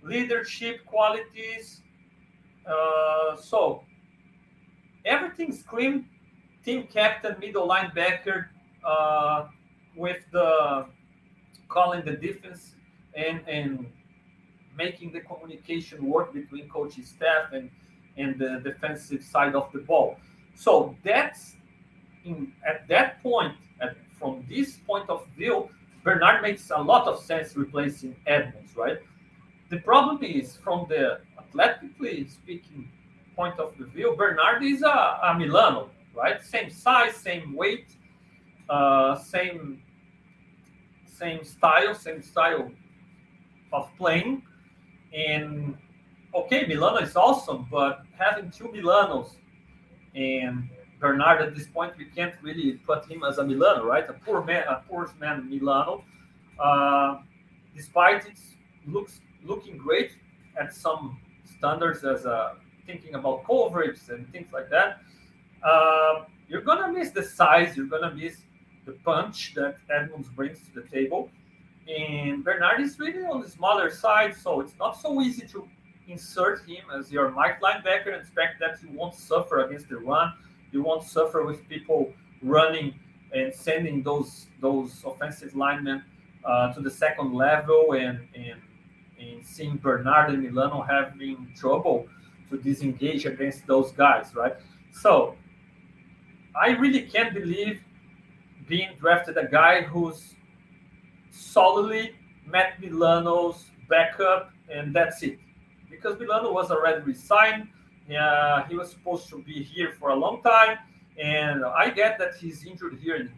leadership qualities. So everything screamed team captain, middle linebacker, with the calling the defense and making the communication work between coaching staff and the defensive side of the ball. So from this point of view, Bernard makes a lot of sense replacing Edmunds, right? The problem is, from the athletically speaking point of view, Bernard is a Milano, right? Same size, same weight, same style of playing. And okay, Milano is awesome, but having two Milanos and Bernard at this point, we can't really put him as a Milano, right? A poor man Milano. Despite it looking great at some standards as thinking about coverage and things like that, you're going to miss the size. You're going to miss the punch that Edmunds brings to the table. And Bernard is really on the smaller side, so it's not so easy to insert him as your Mike linebacker and expect that you won't suffer against the run. You won't suffer with people running and sending those offensive linemen to the second level and seeing Bernard and Milano having trouble to disengage against those guys, right? So I really can't believe being drafted a guy who's solidly Matt Milano's backup, and that's it. Because Milano was already resigned. He was supposed to be here for a long time, and I get that he's injured here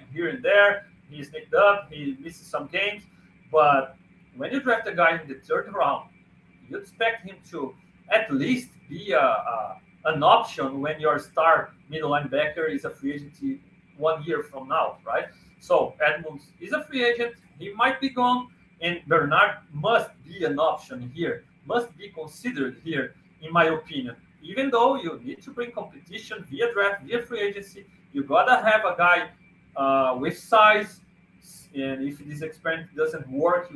and there. He's nicked up. He misses some games. But when you draft a guy in the third round, you expect him to at least be an option when your star middle linebacker is a free agent 1 year from now, right? So Edmunds is a free agent. He might be gone, and Bernard must be an option here, must be considered here, in my opinion. Even though you need to bring competition via draft, via free agency, you gotta have a guy with size. And if this experiment doesn't work,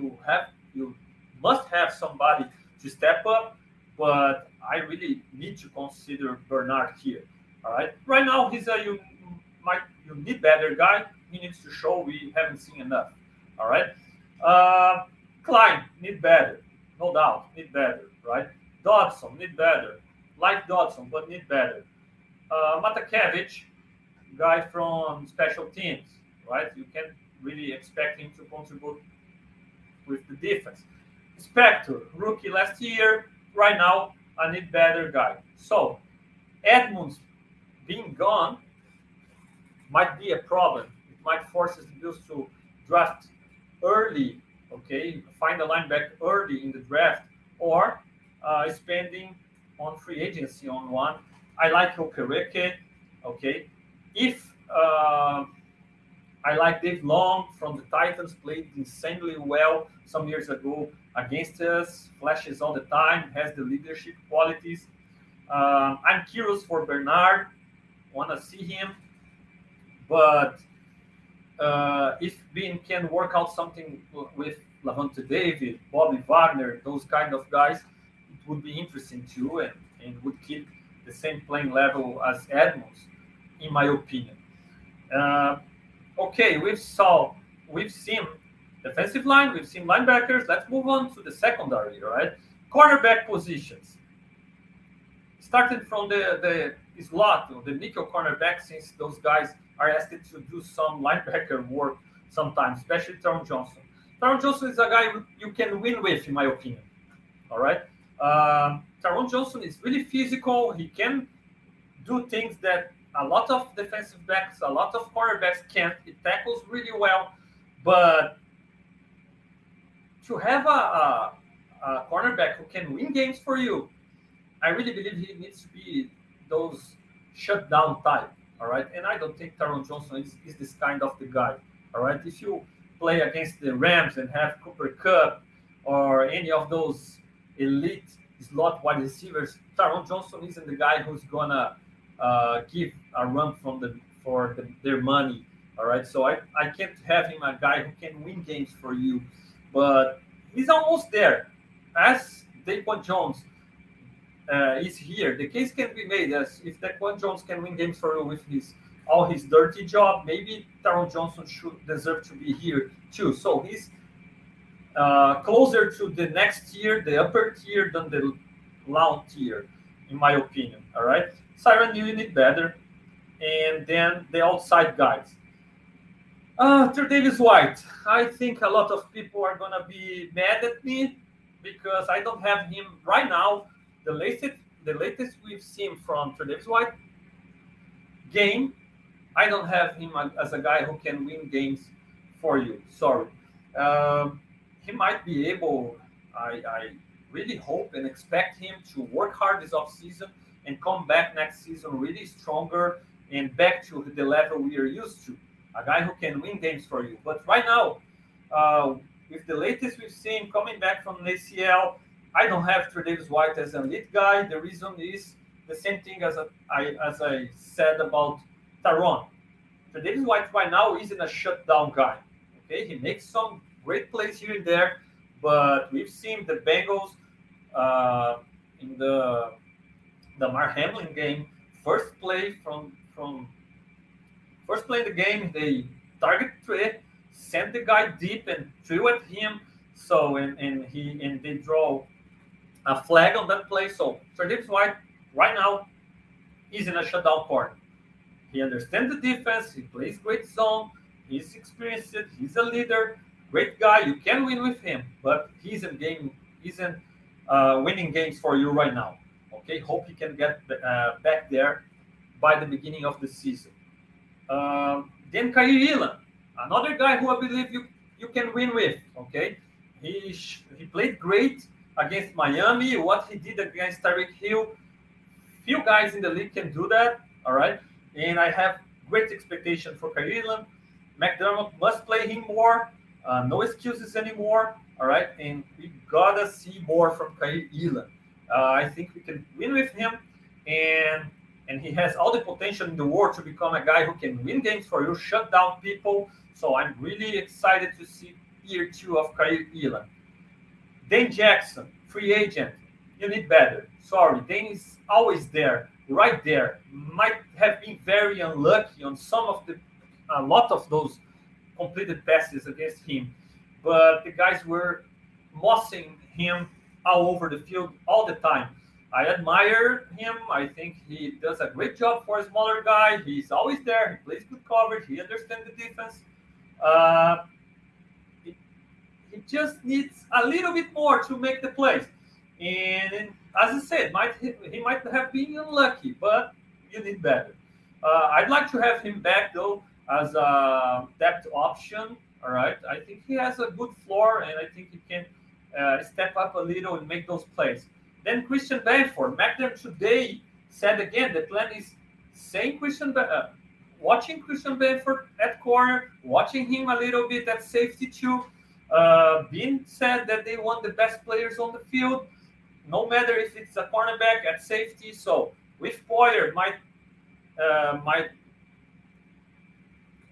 you must have somebody to step up. But I really need to consider Bernard here. All right. Right now, he's a you need better guy. He needs to show we haven't seen enough. All right. Klein need better, no doubt. Need better, right? Dodson need better, like Dodson, but need better. Matakevich, guy from special teams, right? You can't really expect him to contribute with the defense. Spector, rookie last year. Right now, I need better guy. So Edmunds being gone might be a problem. It might force the Bills to draft early, okay? Find a linebacker early in the draft, or spending on free agency on one. I like Okereke, okay? If I like Dave Long from the Titans, played insanely well some years ago against us, flashes all the time, has the leadership qualities. I'm curious for Bernard, want to see him, but if Ben can work out something with Lavonte David, Bobby Wagner, those kind of guys, it would be interesting too, and would keep the same playing level as Edmunds, in my opinion. Okay, we've seen defensive line, we've seen linebackers. Let's move on to the secondary, right? Cornerback positions. Started from the slot, the nickel cornerback, since those guys are asked to do some linebacker work sometimes, especially Taron Johnson. Taron Johnson is a guy you can win with, in my opinion. All right? Taron Johnson is really physical. He can do things that a lot of defensive backs, a lot of cornerbacks can't. He tackles really well. But to have a cornerback who can win games for you, I really believe he needs to be those shutdown type, all right? And I don't think Taron Johnson is this kind of the guy, all right? If you play against the Rams and have Cooper Kupp or any of those elite slot wide receivers, Taron Johnson isn't the guy who's going to give a run for their money, all right? So I can't have him a guy who can win games for you, but he's almost there. As Daquan Jones is here, the case can be made as if Daquan Jones can win games for you with all his dirty job, maybe Taron Johnson should deserve to be here too. So he's closer to the next tier, the upper tier, than the low tier, in my opinion, all right? Siren, you need better. And then the outside guys. Tre'Davious White. I think a lot of people are going to be mad at me because I don't have him right now. The latest we've seen from Tre'Davious White game, I don't have him as a guy who can win games for you. Sorry. He might be able, I really hope and expect him to work hard this offseason and come back next season really stronger and back to the level we are used to, a guy who can win games for you. But right now, with the latest we've seen coming back from the ACL, I don't have Tre'Davious White as an elite guy. The reason is the same thing as I said about Taron. Tre'Davious White right now isn't a shutdown guy. Okay, he makes some great plays here and there, but we've seen the Bengals in the Damar Hamlin game. First play in the game, they target Trey, send the guy deep and threw at him. So and they draw a flag on that play. So Tre'Davious White right now is in a shutdown corner. He understands the defense. He plays great zone. He's experienced. He's a leader. Great guy. You can win with him, but he isn't winning games for you right now. Okay. Hope he can get back there by the beginning of the season. Then Kaiir Elam, another guy who I believe you can win with. Okay. He played great against Miami. What he did against Tyreek Hill, few guys in the league can do that. All right. And I have great expectation for Kaiir Elam. McDermott must play him more. No excuses anymore. All right. And we got to see more from Kaiir Elam. I think we can win with him. And he has all the potential in the world to become a guy who can win games for you, shut down people. So I'm really excited to see year two of Kaiir Elam. Dane Jackson, free agent. You need better. Sorry. Dane is always there, right there. Might have been very unlucky on a lot of those completed passes against him, but the guys were mossing him all over the field all the time. I admire him. I think he does a great job for a smaller guy. He's always there. He plays good coverage. He understands the defense. He just needs a little bit more to make the plays. And as I said, he might have been unlucky, but you need better. I'd like to have him back, though, as a depth option. All right. I think he has a good floor, and I think he can step up a little and make those plays. Then Christian Benford. McDermott today said again, the plan is watching Christian Benford at corner, watching him a little bit at safety too. Bean said that they want the best players on the field, no matter if it's a cornerback at safety. So with Poyer might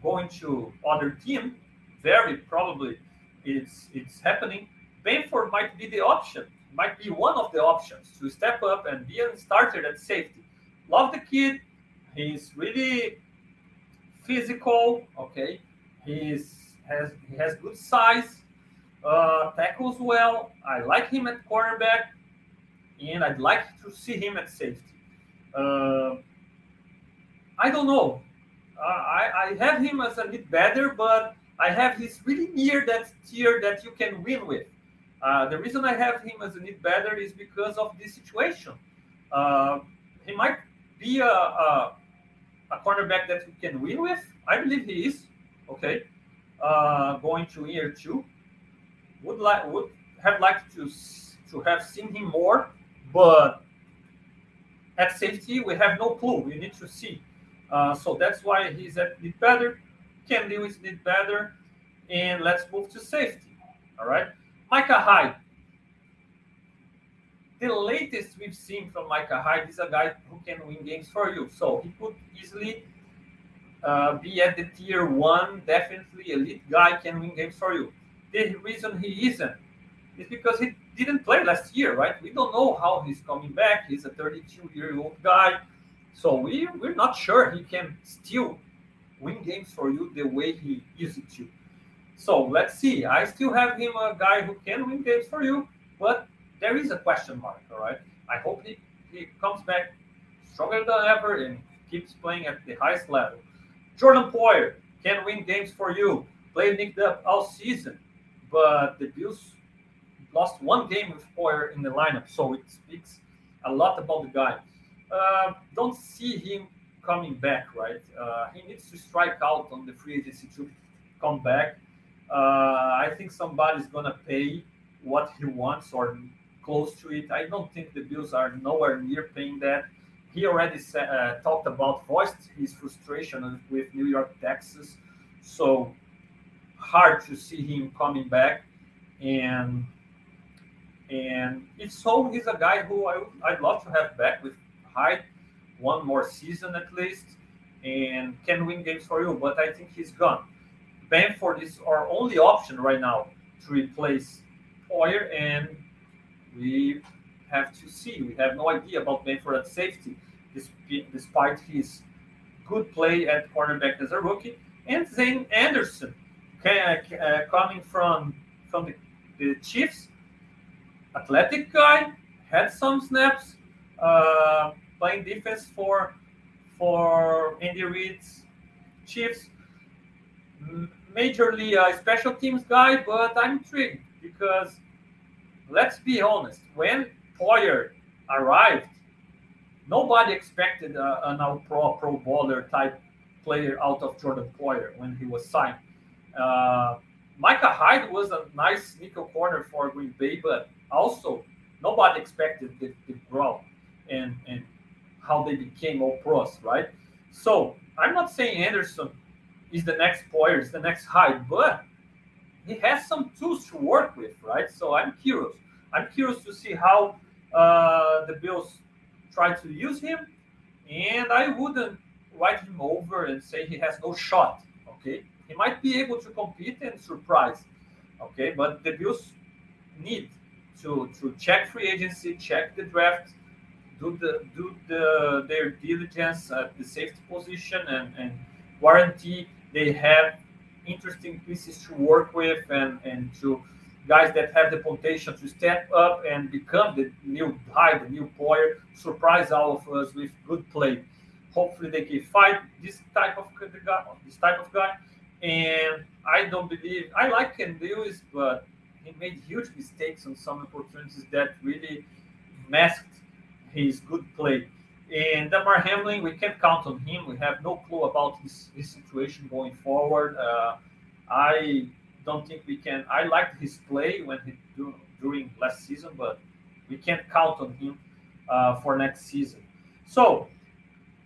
go into other team, very probably it's happening. Benford might be the option, might be one of the options to step up and be a starter at safety. Love the kid. He's really physical. Okay, he has good size, tackles well. I like him at cornerback, and I'd like to see him at safety. I don't know. I have him as a bit better, but I have he's really near that tier that you can win with. The reason I have him as a need better is because of this situation. He might be a cornerback that you can win with. I believe he is. Okay, going to year two. Would have liked to have seen him more, but at safety we have no clue. We need to see. So that's why he's at need better. Cam Lewis need better, and let's move to safety. All right. Micah Hyde. The latest we've seen from Micah Hyde is a guy who can win games for you. So he could easily be at the tier one, definitely elite guy can win games for you. The reason he isn't is because he didn't play last year, right? We don't know how he's coming back. He's a 32-year-old guy. So we're not sure he can still win games for you the way he used to. So let's see. I still have him a guy who can win games for you, but there is a question mark, all right? I hope he comes back stronger than ever and keeps playing at the highest level. Jordan Poyer can win games for you. Played nicked up all season, but the Bills lost one game with Poyer in the lineup, so it speaks a lot about the guy. Don't see him coming back, right? He needs to strike out on the free agency to come back. I think somebody's gonna pay what he wants or close to it. I don't think the Bills are nowhere near paying that. he already talked about, voiced his frustration with New York, Texas. So hard to see him coming back. And it's so he's a guy who I'd love to have back with Hyde one more season at least and can win games for you. But I think he's gone. Benford is our only option right now to replace Poyer, and we have to see. We have no idea about Benford at safety, despite his good play at cornerback as a rookie. And Zane Anderson, coming from the Chiefs, athletic guy, had some snaps, playing defense for Andy Reid's Chiefs. Majorly a special teams guy, but I'm intrigued because, let's be honest, when Poyer arrived, nobody expected an all-pro, pro bowler type player out of Jordan Poyer when he was signed. Micah Hyde was a nice nickel corner for Green Bay, but also nobody expected the growth and how they became all pros, right? So I'm not saying Anderson is the next Poyer, is the next Hyde, but he has some tools to work with, right? So I'm curious. I'm curious to see how the Bills try to use him, and I wouldn't write him over and say he has no shot, okay? He might be able to compete and surprise, okay? But the Bills need to check free agency, check the draft, do their diligence at the safety position, and guarantee they have interesting pieces to work with and to guys that have the potential to step up and become the new Hyde, the new Poyer, surprise all of us with good play. Hopefully they can fight this type of guy. And I don't believe I like Ken Lewis, but he made huge mistakes on some opportunities that really masked his good play. And Damar Hamlin, we can't count on him. We have no clue about his situation going forward. I don't think we can. I liked his play when he during last season, but we can't count on him for next season. So,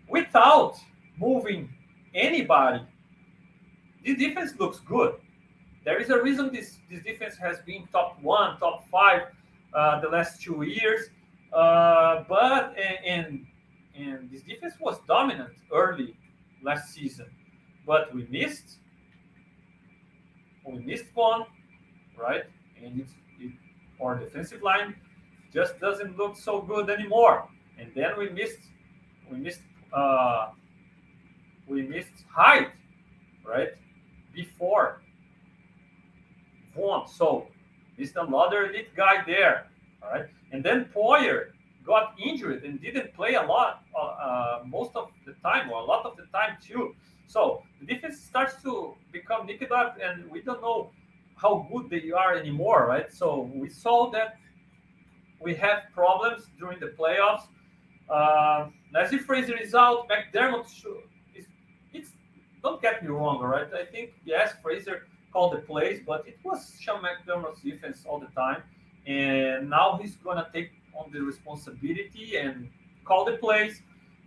without moving anybody, this defense looks good. There is a reason this defense has been top one, top five the last 2 years. But this defense was dominant early last season, but we missed one, right? And our defensive line just doesn't look so good anymore. And then we missed Hyde, right? Before Vaughn, so missed another elite guy there, all right? And then Poyer got injured and didn't play a lot, most of the time, or a lot of the time too. So the defense starts to become nicked up, and we don't know how good they are anymore, right? So we saw that we have problems during the playoffs. Najee Frazier is out. McDermott, don't get me wrong, all right? I think, yes, Frazier called the plays, but it was Sean McDermott's defense all the time. And now he's going to take on the responsibility and call the plays.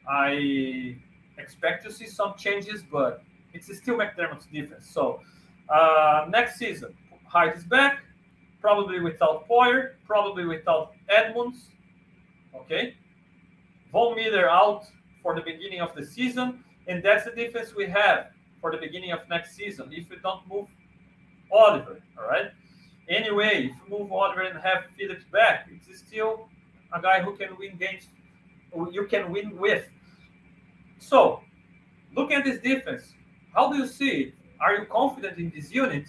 I expect to see some changes, but it's still McDermott's defense. So next season, Hyde is back, probably without Poyer, probably without Edmunds. Okay. Von Miller out for the beginning of the season. And that's the defense we have for the beginning of next season, if we don't move Oliver, all right? Anyway, if you move Oliver and have Phillips back, it's still a guy who can win games, you can win with. So, look at this defense. How do you see it? Are you confident in this unit?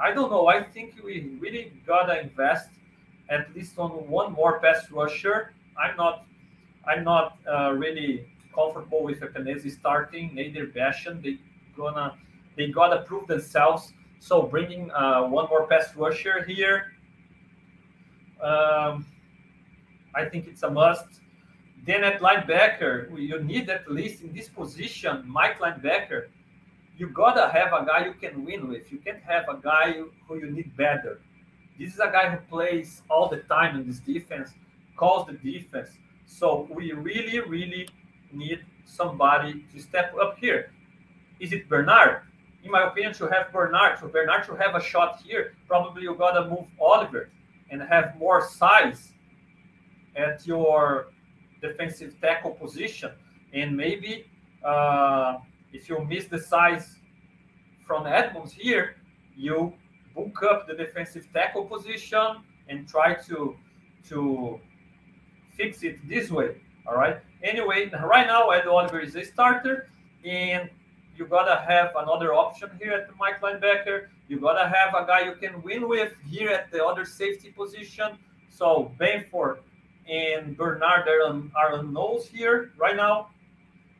I don't know. I think we really got to invest at least on one more pass rusher. I'm not really comfortable with Epenesa starting, neither Basham. They got to prove themselves. So bringing one more pass rusher here, I think it's a must. Then at linebacker, you need at least in this position, Mike linebacker, you gotta have a guy you can win with. You can't have a guy who you need better. This is a guy who plays all the time in this defense, calls the defense. So we really, really need somebody to step up here. Is it Bernard? In my opinion, to have Bernard. So Bernard should have a shot here. Probably you gotta move Oliver and have more size at your defensive tackle position. And maybe if you miss the size from Edmunds here, you book up the defensive tackle position and try to fix it this way. All right. Anyway, right now Ed Oliver is a starter, and you gotta have another option here at the Mike linebacker. You gotta have a guy you can win with here at the other safety position. So Benford and Bernard are on nose here right now,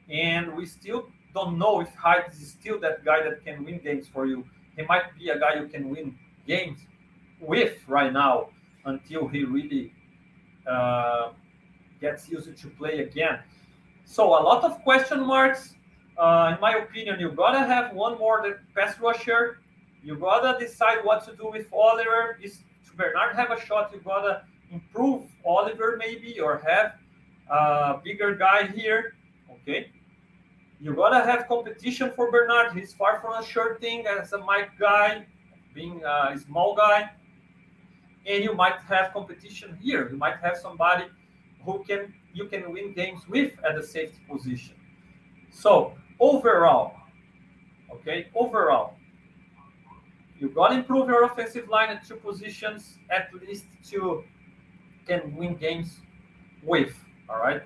and we still don't know if Hyde is still that guy that can win games for you. He might be a guy you can win games with right now until he really gets used to play again. So a lot of question marks. In my opinion, you gotta have one more pass rusher. You gotta decide what to do with Oliver. Is Bernard have a shot? You gotta improve Oliver maybe, or have a bigger guy here. Okay. You gotta have competition for Bernard. He's far from a sure thing as a Mike guy, being a small guy. And you might have competition here. You might have somebody who you can win games with at the safety position. So overall, you gotta improve your offensive line at two positions at least to can win games with. All right,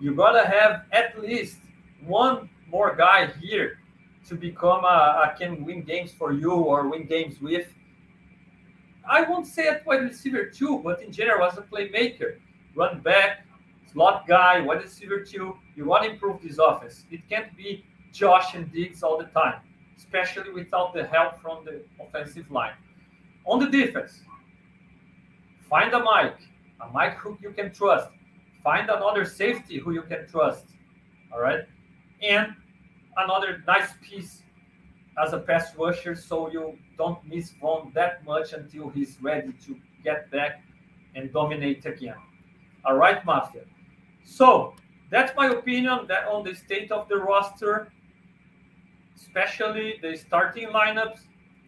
you gotta have at least one more guy here to become a can win games for you or win games with. I won't say at wide receiver two, but in general as a playmaker, run back, slot guy, wide receiver two. You want to improve this offense. It can't be Josh and Diggs all the time, especially without the help from the offensive line. On the defense, find a Mike who you can trust. Find another safety who you can trust. All right. And another nice piece as a pass rusher, so you don't miss Von that much until he's ready to get back and dominate again. All right, Mafia. So that's my opinion that on the state of the roster, especially the starting lineups.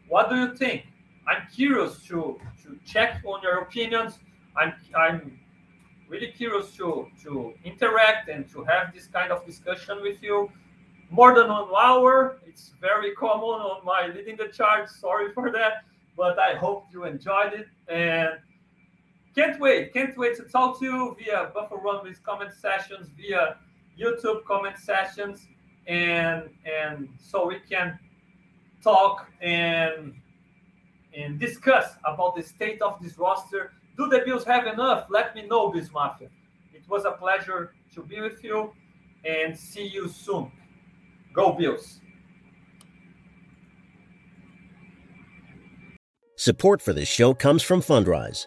What do you think? I'm curious to check on your opinions. I'm really curious to interact and to have this kind of discussion with you. More than 1 hour. It's very common on my Leading the Charge. Sorry for that, but I hope you enjoyed it, and can't wait to talk to you via Buffalo Rumblings comment sessions, via YouTube comment sessions, and so we can talk and discuss about the state of this roster. Do the Bills have enough? Let me know, Bills Mafia. It was a pleasure to be with you, and see you soon. Go Bills! Support for this show comes from Fundrise.